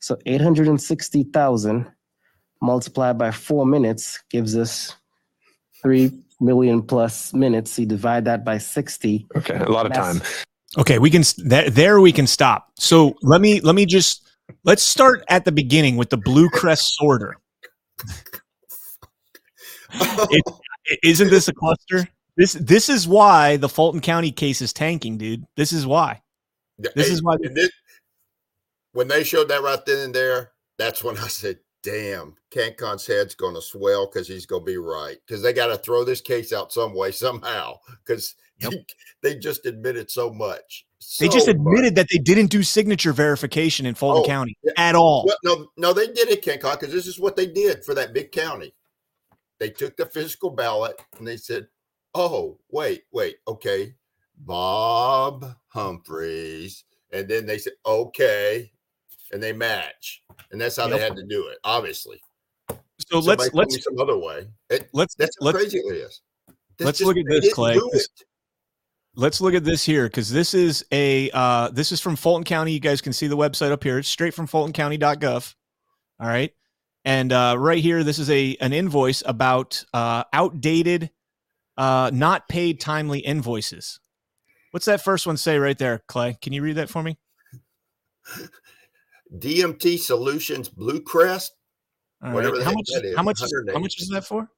So 860,000 multiplied by 4 minutes gives us 3 million plus minutes. You divide that by 60. Okay, a lot of time. Okay, we can there we can stop. So let's start at the beginning with the Blue Crest sorter. Isn't this a cluster? This is why the Fulton County case is tanking, dude. This is why. When they showed that right then and there, that's when I said, damn, CanCon's head's going to swell because he's going to be right. Because they got to throw this case out some way, somehow. Because they just admitted so much. They just admitted that they didn't do signature verification in Fulton County at all. Well, no, they did it, CanCon, because this is what they did for that big county. They took the physical ballot and they said, oh, wait, okay, Bob Humphreys. And then they said, okay. And they match, and that's how they had to do it, obviously. So let's some other way. That's how crazy it is. Let's look at this, Clay. Let's look at this here, because this is a this is from Fulton County. You guys can see the website up here. It's straight from fultoncounty.gov. All right. And right here, this is an invoice about outdated, not paid timely invoices. What's that first one say right there, Clay? Can you read that for me? DMT Solutions Blue Crest. All right. How much is that for?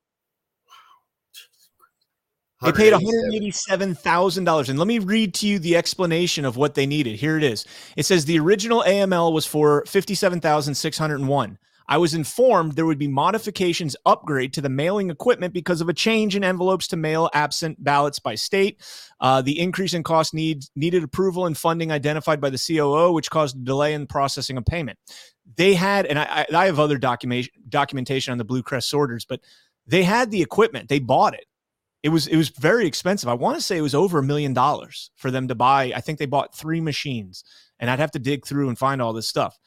They paid $187,000. And let me read to you the explanation of what they needed. Here it is. It says the original AML was for $57,601. I was informed there would be modifications upgrade to the mailing equipment because of a change in envelopes to mail absent ballots by state. The increase in cost needed approval and funding identified by the COO, which caused a delay in processing of payment. They had, and I have other documentation on the Blue Crest orders, but they had the equipment. They bought it. It was very expensive. I want to say it was over $1 million for them to buy. I think they bought 3 machines, and I'd have to dig through and find all this stuff.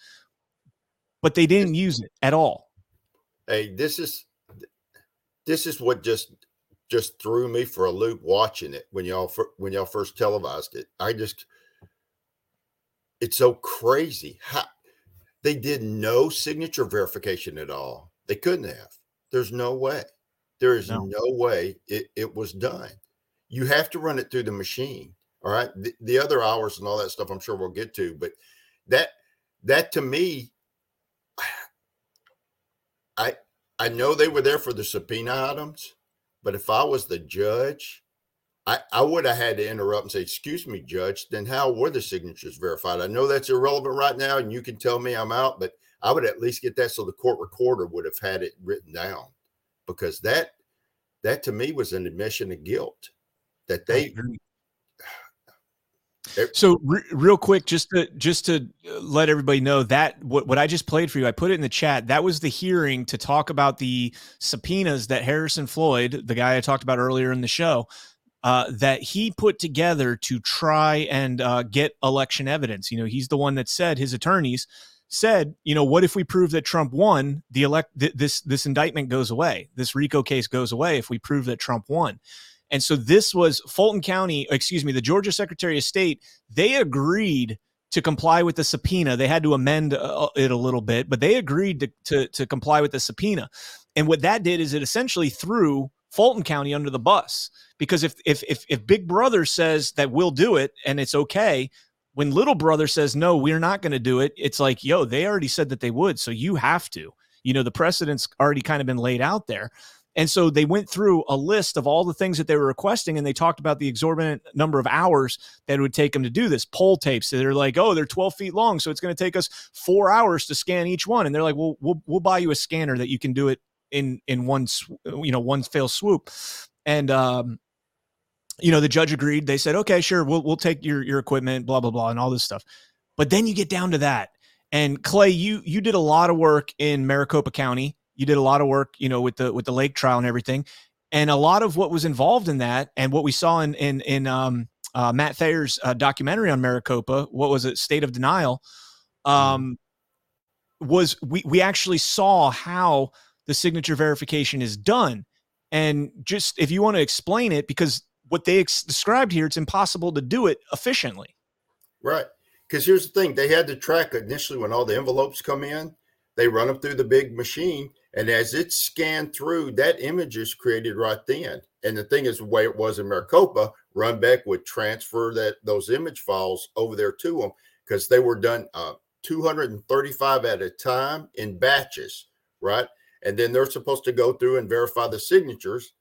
But they didn't use it at all. Hey, this is what just threw me for a loop watching it when y'all first televised it. It's so crazy. They did no signature verification at all. They couldn't have. There's no way. There is no way it was done. You have to run it through the machine. All right. The other hours and all that stuff, I'm sure we'll get to, but that to me, I know they were there for the subpoena items, but if I was the judge, I would have had to interrupt and say, excuse me, judge, then how were the signatures verified? I know that's irrelevant right now and you can tell me I'm out, but I would at least get that. So the court recorder would have had it written down. Because that to me was an admission of guilt that they. So real quick, just to let everybody know that what I just played for you, I put it in the chat. That was the hearing to talk about the subpoenas that Harrison Floyd, the guy I talked about earlier in the show, that he put together to try and get election evidence. You know, he's the one that said his attorneys said, you know, what if we prove that Trump won the this indictment goes away. This RICO case goes away if we prove that Trump won. And so this was Fulton County, the Georgia Secretary of State. They agreed to comply with the subpoena. They had to amend it a little bit, but they agreed to comply with the subpoena. And what that did is it essentially threw Fulton County under the bus, because if Big Brother says that we'll do it and it's okay, when Little Brother says, no, we're not going to do it, it's like, yo, they already said that they would, so you have to. You know, the precedent's already kind of been laid out there. And so they went through a list of all the things that they were requesting, and they talked about the exorbitant number of hours that it would take them to do this. Poll tapes, they're like, oh, they're 12 feet long, so it's going to take us 4 hours to scan each one. And they're like, well, we'll buy you a scanner that you can do it in one fell swoop. And you know, the judge agreed. They said, okay, sure, we'll take your equipment, blah, blah, blah, and all this stuff. But then you get down to that. And Clay, you did a lot of work in Maricopa County. You did a lot of work, you know, with the Lake trial and everything. And a lot of what was involved in that, and what we saw in Matt Thayer's documentary on Maricopa, what was it, State of Denial, was we actually saw how the signature verification is done. And just if you want to explain it, because what they described here, it's impossible to do it efficiently. Right. Because here's the thing. They had to track initially when all the envelopes come in, they run them through the big machine. And as it's scanned through, that image is created right then. And the thing is, the way it was in Maricopa, Runbeck would transfer those image files over there to them, because they were done 235 at a time in batches, right? And then they're supposed to go through and verify the signatures.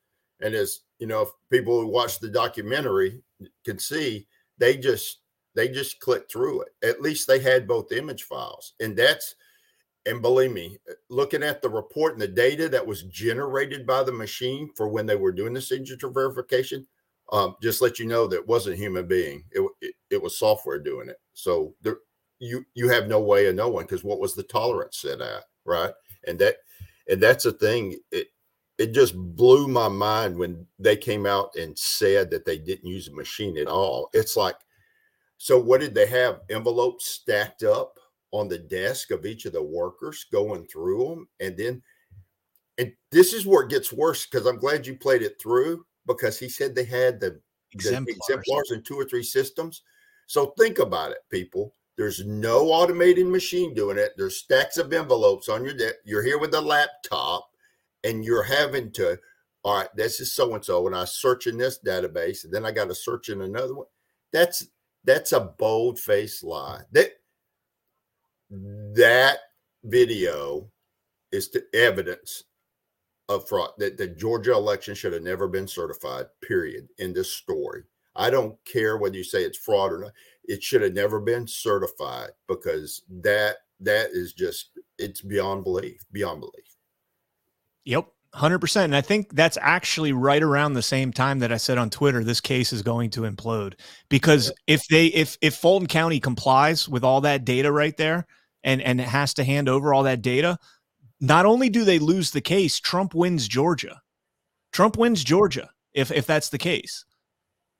And as you know, if people who watch the documentary can see, they just click through it. At least they had both image files. And believe me, looking at the report and the data that was generated by the machine for when they were doing the signature verification, just let you know that it wasn't a human being. It was software doing it. So you have no way of knowing, because what was the tolerance set at, right? And that's the thing. It just blew my mind when they came out and said that they didn't use a machine at all. It's like, so what did they have? Envelopes stacked up on the desk of each of the workers going through them. And this is where it gets worse, because I'm glad you played it through, because he said they had the exemplars in 2 or 3 systems. So think about it, people. There's no automated machine doing it. There's stacks of envelopes on your desk. You're here with a laptop and you're having to, all right, this is so-and-so, and I search in this database, and then I got to search in another one. That's a bold-faced lie. That video is the evidence of fraud, that the Georgia election should have never been certified, period, in this story. I don't care whether you say it's fraud or not. It should have never been certified, because that is just, it's beyond belief. Yep. 100%. And I think that's actually right around the same time that I said on Twitter, this case is going to implode, because if Fulton County complies with all that data right there and has to hand over all that data, not only do they lose the case, Trump wins Georgia. If that's the case.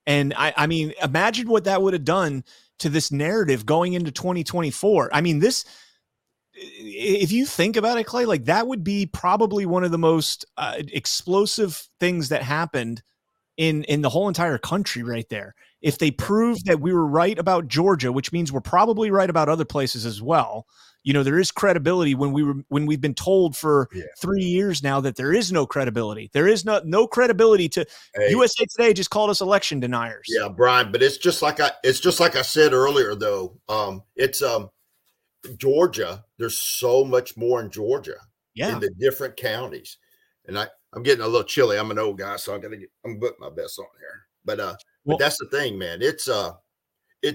And I mean, imagine what that would have done to this narrative going into 2024. I mean, this, if you think about it, Clay, like that would be probably one of the most explosive things that happened in the whole entire country right there. If they prove that we were right about Georgia, which means we're probably right about other places as well. You know, there is credibility when we've been told for 3 years now that there is no credibility. There is no credibility to USA Today just called us election deniers. Yeah, Brian, but it's just like I said earlier, though. Georgia, there's so much more in Georgia in the different counties. And I'm getting a little chilly. I'm an old guy, so I'm putting my best on here. But that's the thing, man. It's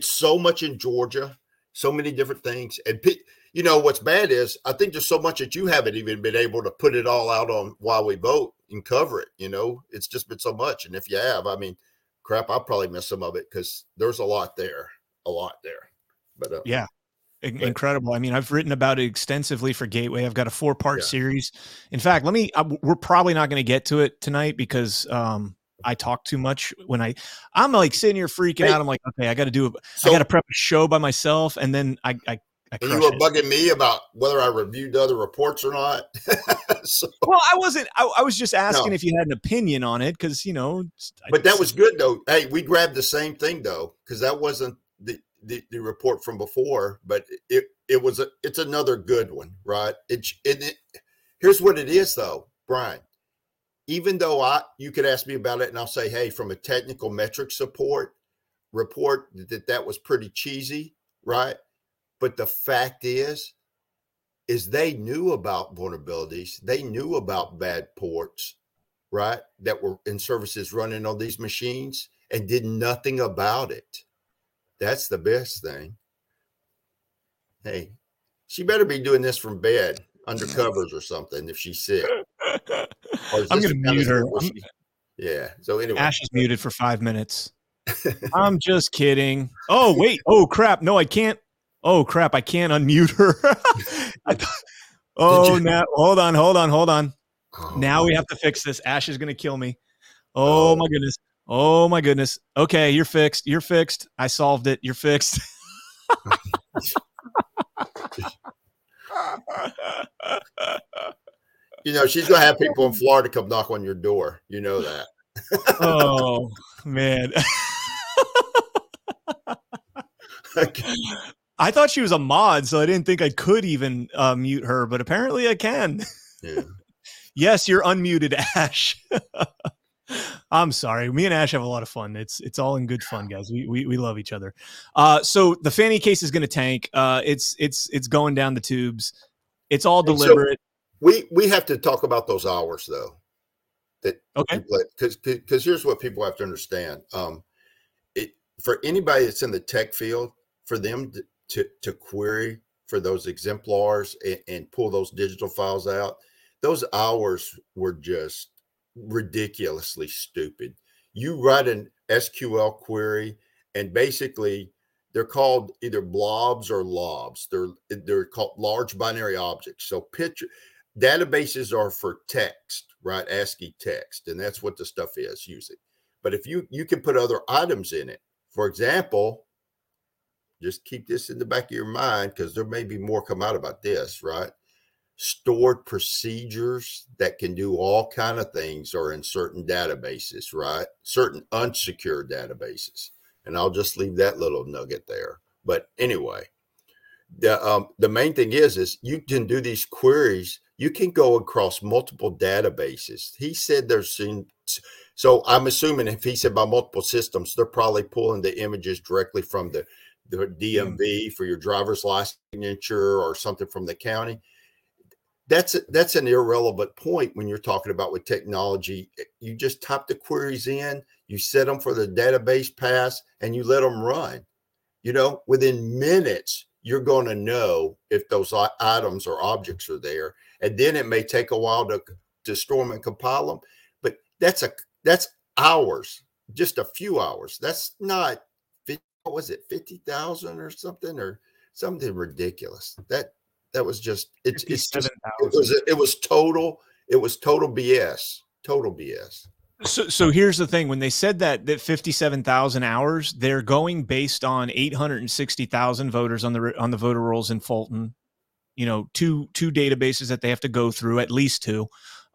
so much in Georgia, so many different things. And you know, what's bad is I think there's so much that you haven't even been able to put it all out on Why We Vote and cover it. You know, it's just been so much. And if you have, I mean, crap, I'll probably miss some of it because there's a lot there. But yeah. Incredible. I mean, I've written about it extensively for Gateway. I've got a 4-part series. In fact, we're probably not going to get to it tonight because I talk too much when I'm like sitting here freaking out. I'm like, okay, I got to prep a show by myself. And then I you were bugging me about whether I reviewed other reports or not. Well, I wasn't. I was just asking if you had an opinion on it because, you know. But that was good, though. Hey, we grabbed the same thing, though, because that wasn't the report from before, but it's another good one, right? Here's what it is, though, Brian. Even though you could ask me about it and I'll say, hey, from a technical metric report that was pretty cheesy, right? But the fact is they knew about vulnerabilities. They knew about bad ports, right? That were in services running on these machines and did nothing about it. That's the best thing. Hey, she better be doing this from bed, under covers or something, if she's sick. I'm going to mute her. So anyway. Ash is muted for 5 minutes. I'm just kidding. Oh, wait. Oh, crap. No, I can't. Oh, crap. I can't unmute her. Now. Hold on. Oh, now we have to fix this. Ash is going to kill me. Oh, my goodness. Oh my goodness. Okay, you're fixed. I solved it. You're fixed. You know, she's going to have people in Florida come knock on your door. You know that. Oh, man. Okay. I thought she was a mod, so I didn't think I could even mute her, but apparently I can. Yeah. Yes, you're unmuted, Ash. I'm sorry. Me and Ash have a lot of fun. It's all in good fun, guys. We love each other. So the Fannie case is going to tank. It's going down the tubes. It's all deliberate. So we have to talk about those hours, though. Because here's what people have to understand. For anybody that's in the tech field, for them to query for those exemplars and pull those digital files out, those hours were just ridiculously stupid. You write an SQL query, and basically they're called either blobs or lobs. They're called large binary objects. So picture databases are for text, right? ASCII text, and that's what the stuff is usually. But if you can put other items in it, for example, just keep this in the back of your mind because there may be more come out about this, right? stored procedures that can do all kind of things are in certain databases, right? Certain unsecured databases. And I'll just leave that little nugget there. But anyway, the main thing is you can do these queries. You can go across multiple databases. He said there's seen. So I'm assuming if he said by multiple systems, they're probably pulling the images directly from the DMV for your driver's license signature or something from the county. That's an irrelevant point when you're talking about with technology. You just type the queries in, you set them for the database pass, and you let them run. You know, within minutes, you're going to know if those items or objects are there. And then it may take a while to store them and compile them. But that's hours, just a few hours. That's not, what was it, 50,000 or something? Or something ridiculous. That was just, it was total BS. So here's the thing. When they said that 57,000 hours, they're going based on 860,000 voters on the voter rolls in Fulton, you know, two databases that they have to go through, at least two,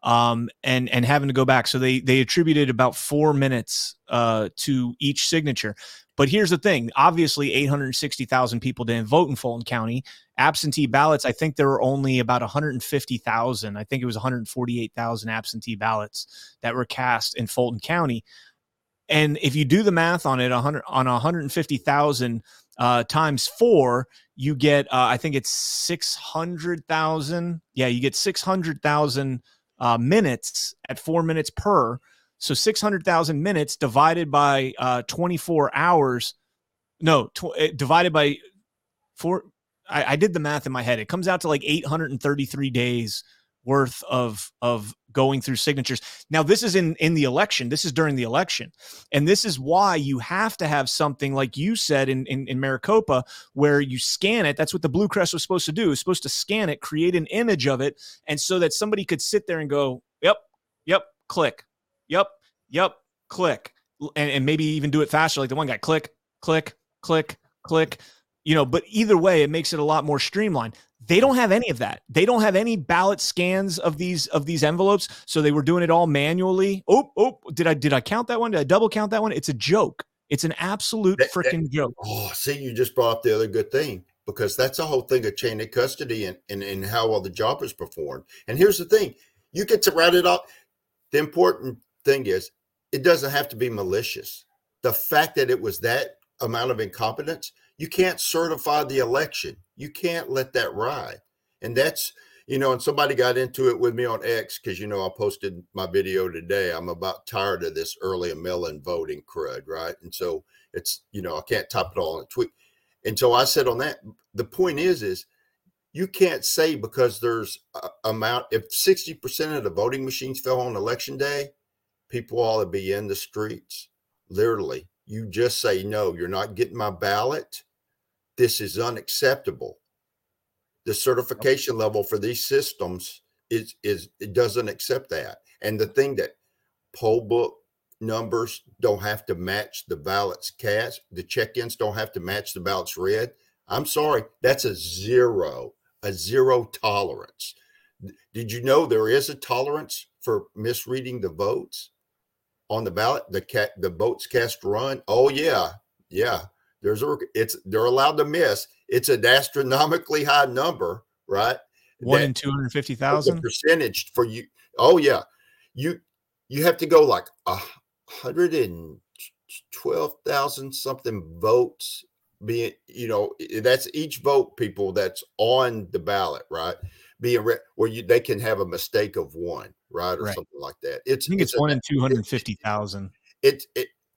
and having to go back. So they attributed about 4 minutes to each signature. But here's the thing. Obviously, 860,000 people didn't vote in Fulton County. Absentee ballots, I think there were only about 150,000. I think it was 148,000 absentee ballots that were cast in Fulton County. And if you do the math on it, 150,000 times 4, you get, I think it's 600,000. Yeah, you get 600,000 minutes at 4 minutes per. So 600,000 minutes divided by 24 hours. No, divided by 4. I did the math in my head. It comes out to like 833 days worth of going through signatures. Now, this is in the election. This is during the election. And this is why you have to have something like you said in Maricopa, where you scan it. That's what the Blue Crest was supposed to do. It's supposed to scan it, create an image of it. And so that somebody could sit there and go, yep, click. Yep, click. And maybe even do it faster. Like the one guy, click, click, click, click. You know, but either way, it makes it a lot more streamlined. They don't have any of that. They don't have any ballot scans of these envelopes. So they were doing it all manually. Oh, did I count that one? Did I double count that one? It's a joke. It's an absolute freaking joke. Oh, see, you just brought up the other good thing, because that's the whole thing of chain of custody and how well the job is performed. And here's the thing. You get to write it off. The important thing is, it doesn't have to be malicious. The fact that it was that amount of incompetence, you can't certify the election. You can't let that ride. And that's, you know, and somebody got into it with me on X, because, you know, I posted my video today. I'm about tired of this early mail-in voting crud, right? And so it's, you know, I can't top it all in a tweet. And so I said on that, the point is you can't say because there's a amount, if 60% of the voting machines fell on election day, people ought to be in the streets, literally. You just say, no, you're not getting my ballot. This is unacceptable. The certification level for these systems is it doesn't accept that. And the thing that poll book numbers don't have to match the ballots cast, the check-ins don't have to match the ballots read. I'm sorry, that's a zero tolerance. Did you know there is a tolerance for misreading the votes on the ballot, the votes cast run? Oh yeah. They're allowed to miss. It's an astronomically high number, right? 1 in 250,000 percentage for you. Oh yeah, you have to go like 112,000 something votes being, you know, that's each vote, people, that's on the ballot, right? Being where they can have a mistake of one, right? Or right. Something like that. I think it's 1 in 250,000.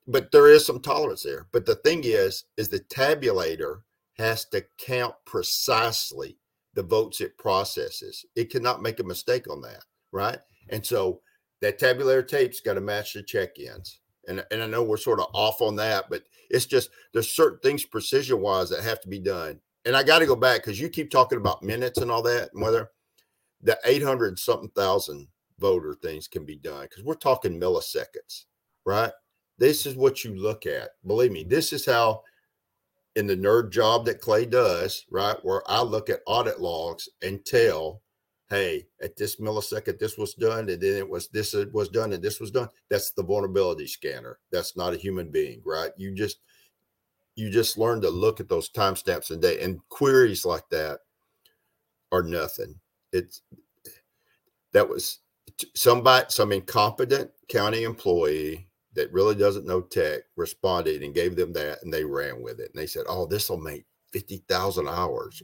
But there is some tolerance there. But the thing is the tabulator has to count precisely the votes it processes. It cannot make a mistake on that, right? And so that tabulator tape's got to match the check-ins. And I know we're sort of off on that, but it's just there's certain things precision-wise that have to be done. And I got to go back, because you keep talking about minutes and all that, and whether the 800,000 voter things can be done, because we're talking milliseconds, right? This is what you look at. Believe me, this is how in the nerd job that Clay does, right, where I look at audit logs and tell hey, at this millisecond, this was done, and then it was done, and this was done. That's the vulnerability scanner. That's not a human being, right? You just learn to look at those timestamps and date, and queries like that are nothing. That was some incompetent county employee that really doesn't know tech responded and gave them that, and they ran with it. And they said, oh, this will make 50,000 hours.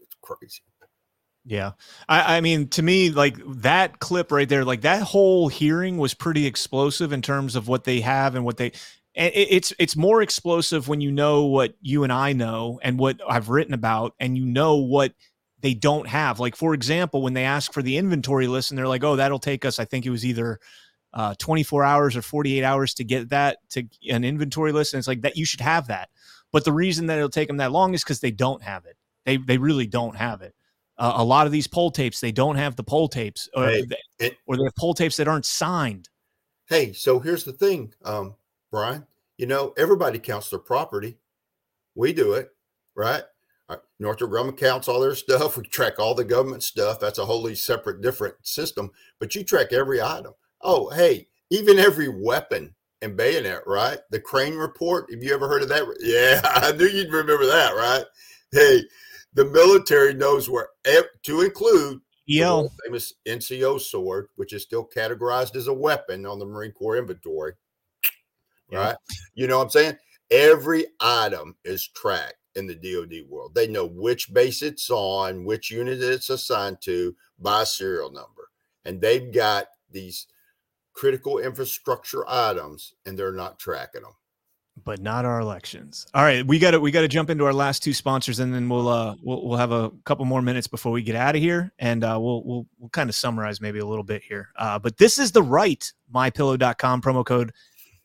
It's crazy. Yeah. I mean, to me, like that clip right there, like that whole hearing was pretty explosive in terms of what they have and what they, and it's more explosive when you know what you and I know and what I've written about, and you know what they don't have. Like, for example, when they ask for the inventory list and they're like, oh, that'll take us, I think it was either 24 hours or 48 hours to get that to an inventory list. And it's like that you should have that. But the reason that it'll take them that long is because they don't have it. They really don't have it. A lot of these poll tapes, they don't have the poll tapes, or they have poll tapes that aren't signed. Hey, so here's the thing, Brian, everybody counts their property. We do it, right? Northrop Grumman counts all their stuff. We track all the government stuff. That's a wholly separate, different system. But you track every item. Oh, hey, even every weapon and bayonet, right? The Crane report. Have you ever heard of that? Yeah, I knew you'd remember that, right? Hey, the military knows where, to include the famous NCO sword, which is still categorized as a weapon on the Marine Corps inventory, right? Yeah. You know what I'm saying? Every item is tracked. In the DOD world, they know which base it's on, which unit it's assigned to by serial number, and they've got these critical infrastructure items, and they're not tracking them. But not our elections. All right, we got to jump into our last two sponsors, and then we'll have a couple more minutes before we get out of here, and we'll kind of summarize maybe a little bit here. But this is the right mypillow.com promo code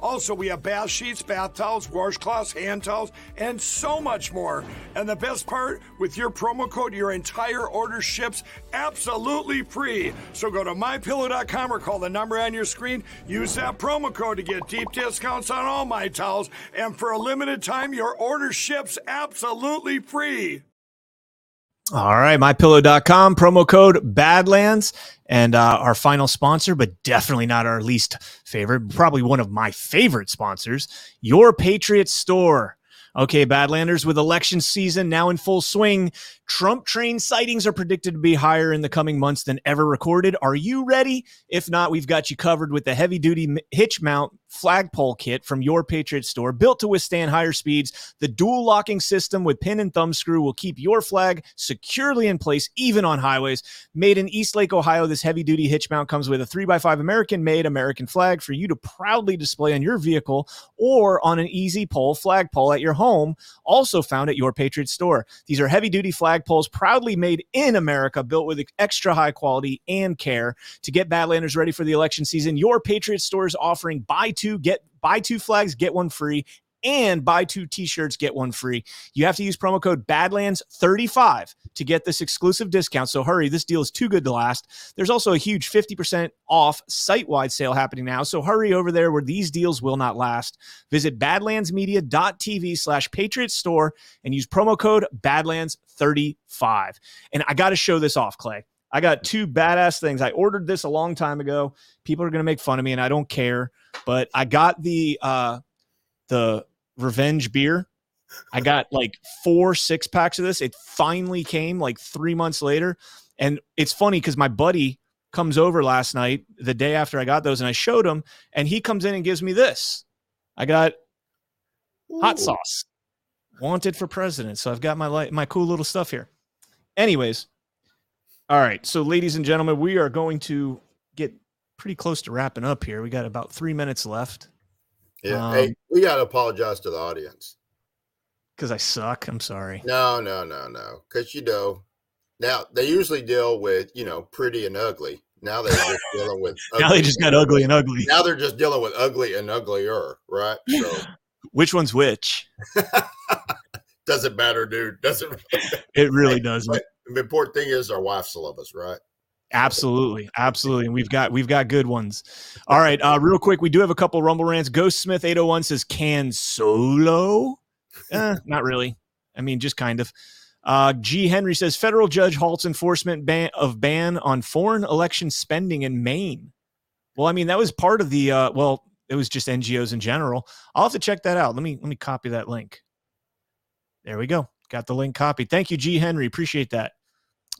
Also, we have bath sheets, bath towels, washcloths, hand towels, and so much more. And the best part, with your promo code, your entire order ships absolutely free. So go to mypillow.com or call the number on your screen. Use that promo code to get deep discounts on all my towels. And for a limited time, your order ships absolutely free. All right, mypillow.com, promo code Badlands, and our final sponsor, but definitely not our least favorite, probably one of my favorite sponsors, Your Patriot Store. Okay, Badlanders, with election season now in full swing, Trump train sightings are predicted to be higher in the coming months than ever recorded. Are you ready? If not, we've got you covered with the heavy-duty hitch mount flagpole kit from Your Patriot Store, built to withstand higher speeds. The dual locking system with pin and thumb screw will keep your flag securely in place, even on highways. Made in Eastlake, Ohio, this heavy-duty hitch mount comes with a 3x5 American-made American flag for you to proudly display on your vehicle or on an easy pole flagpole at your home, also found at Your Patriot Store. These are heavy-duty flagpoles proudly made in America, built with extra high quality and care. To get Badlanders ready for the election season, Your Patriot Store is offering buy two flags, get one free, and buy two t-shirts, get one free. You have to use promo code BADLANDS35 to get this exclusive discount, so hurry. This deal is too good to last. There's also a huge 50% off site-wide sale happening now, so hurry over there where these deals will not last. Visit badlandsmedia.tv/Patriot Store and use promo code BADLANDS35. And I got to show this off, Clay. I got two badass things. I ordered this a long time ago. People are going to make fun of me, and I don't care, but I got the revenge beer. I got like 4 six-packs of this. It finally came like 3 months later. And it's funny because my buddy comes over last night, the day after I got those, and I showed him, and he comes in and gives me this. I got hot sauce, wanted for president. So I've got my cool little stuff here. Anyways. All right. So ladies and gentlemen, we are going to get pretty close to wrapping up here. We got about 3 minutes left. Yeah. Hey, we got to apologize to the audience. Because I suck. I'm sorry. No. Because, now they usually deal with, pretty and ugly. Now they're just dealing with ugly. Now they just got ugly and ugly. Now they're just dealing with ugly and uglier, right? So. Which one's which? Doesn't matter, dude. It really doesn't. The important thing is our wives will love us, right? Absolutely. And we've got good ones. All right. Real quick, we do have a couple of Rumble Rants. Ghost Smith 801 says, "Can Solo?" Not really. I mean, just kind of. G. Henry says, "Federal judge halts enforcement ban on foreign election spending in Maine." Well, I mean, that was part of the. It was just NGOs in general. I'll have to check that out. Let me copy that link. There we go. Got the link copied. Thank you, G. Henry. Appreciate that.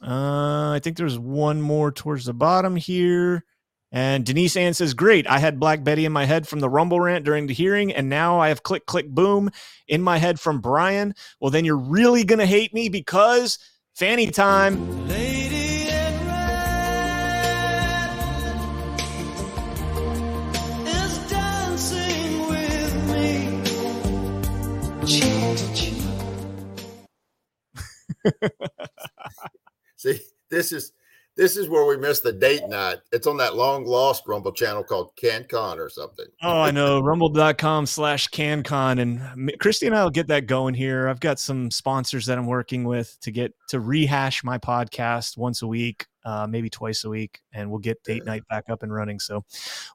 I think there's one more towards the bottom here. And Denise Ann says, "Great. I had Black Betty in my head from the Rumble rant during the hearing, and now I have click, click, boom in my head from Brian." Well, then you're really going to hate me because Fanny time. Lady in red is dancing with me. Cheek to cheek. See, this is where we missed the date night. It's on that long lost Rumble channel called CanCon or something. Oh, I know. Rumble.com/CanCon. And Christy and I will get that going here. I've got some sponsors that I'm working with to get to rehash my podcast once a week, maybe twice a week. And we'll get date night back up and running. So,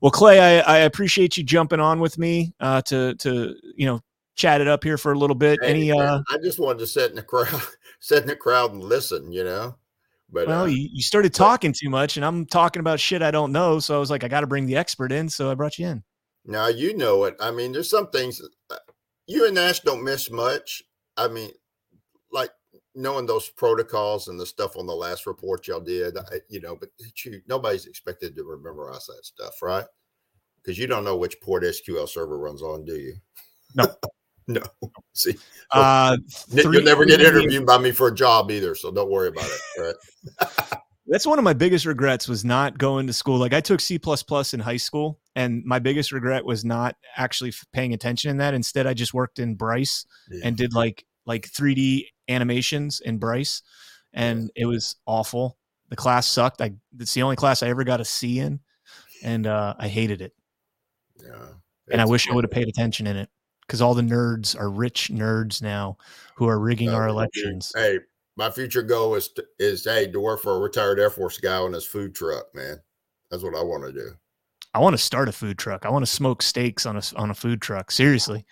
well, Clay, I appreciate you jumping on with me to chat it up here for a little bit. Hey, I just wanted to sit in the crowd and listen, But, you started talking too much, and I'm talking about shit I don't know. So I was like, I got to bring the expert in. So I brought you in. Now, it. I mean, there's some things you and Nash don't miss much. I mean, like knowing those protocols and the stuff on the last report y'all did, but nobody's expected to remember us that stuff, right? Because you don't know which port SQL server runs on, do you? No. No. See, you'll never get interviewed by me for a job either, so don't worry about it. Right? That's one of my biggest regrets was not going to school. Like I took C++ in high school, and my biggest regret was not actually paying attention in that. Instead, I just worked in Bryce and did like 3D animations in Bryce, and it was awful. The class sucked. It's the only class I ever got a C in, and I hated it. Yeah, and I wish I would have paid attention in it. Because all the nerds are rich nerds now who are rigging our elections. Hey, my future goal is to work for a retired Air Force guy on his food truck, man. That's what I want to do. I want to start a food truck. I want to smoke steaks on a food truck. Seriously,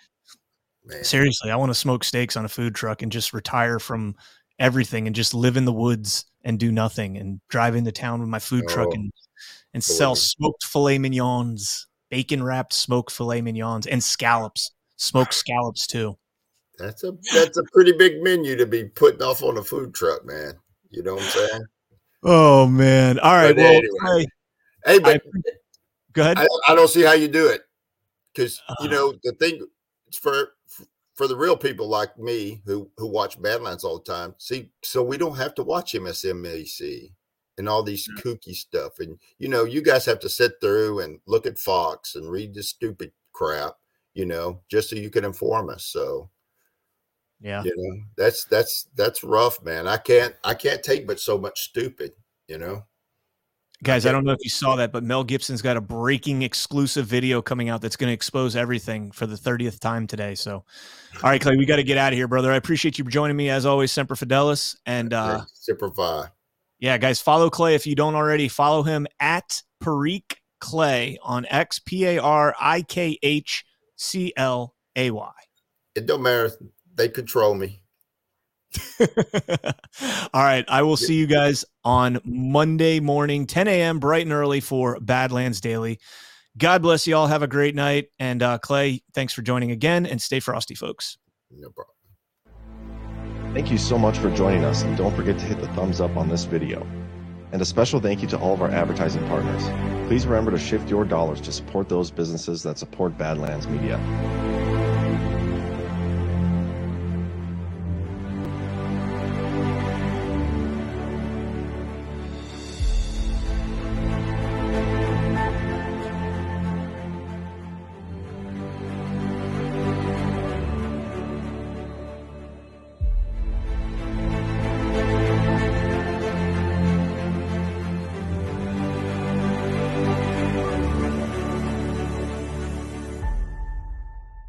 I want to smoke steaks on a food truck and just retire from everything and just live in the woods and do nothing and drive into town with my food truck and sell smoked filet mignons, bacon wrapped smoked filet mignons, and scallops. Smoked scallops too. That's a pretty big menu to be putting off on a food truck, man. You know what I'm saying? Oh man! All right. But anyway, go ahead. I don't see how you do it because the thing for the real people like me who watch Badlands all the time. See, so we don't have to watch MSMAC and all these kooky stuff, and you guys have to sit through and look at Fox and read this stupid crap. Just so you can inform us. So, yeah, that's rough, man. I can't take but so much stupid, Guys, I don't know if you saw that, but Mel Gibson's got a breaking exclusive video coming out that's going to expose everything for the 30th time today. So, all right, Clay, we got to get out of here, brother. I appreciate you joining me as always, Semper Fidelis, and Semper Fi. Yeah, guys, follow Clay if you don't already. Follow him at Parik Clay on X, PARIKHCLAY. It don't matter. They control me. All right. I will see you guys on Monday morning, 10 a.m. bright and early for Badlands Daily. God bless you all. Have a great night. And Clay, thanks for joining again, and stay frosty, folks. No problem. Thank you so much for joining us. And don't forget to hit the thumbs up on this video. And a special thank you to all of our advertising partners. Please remember to shift your dollars to support those businesses that support Badlands Media.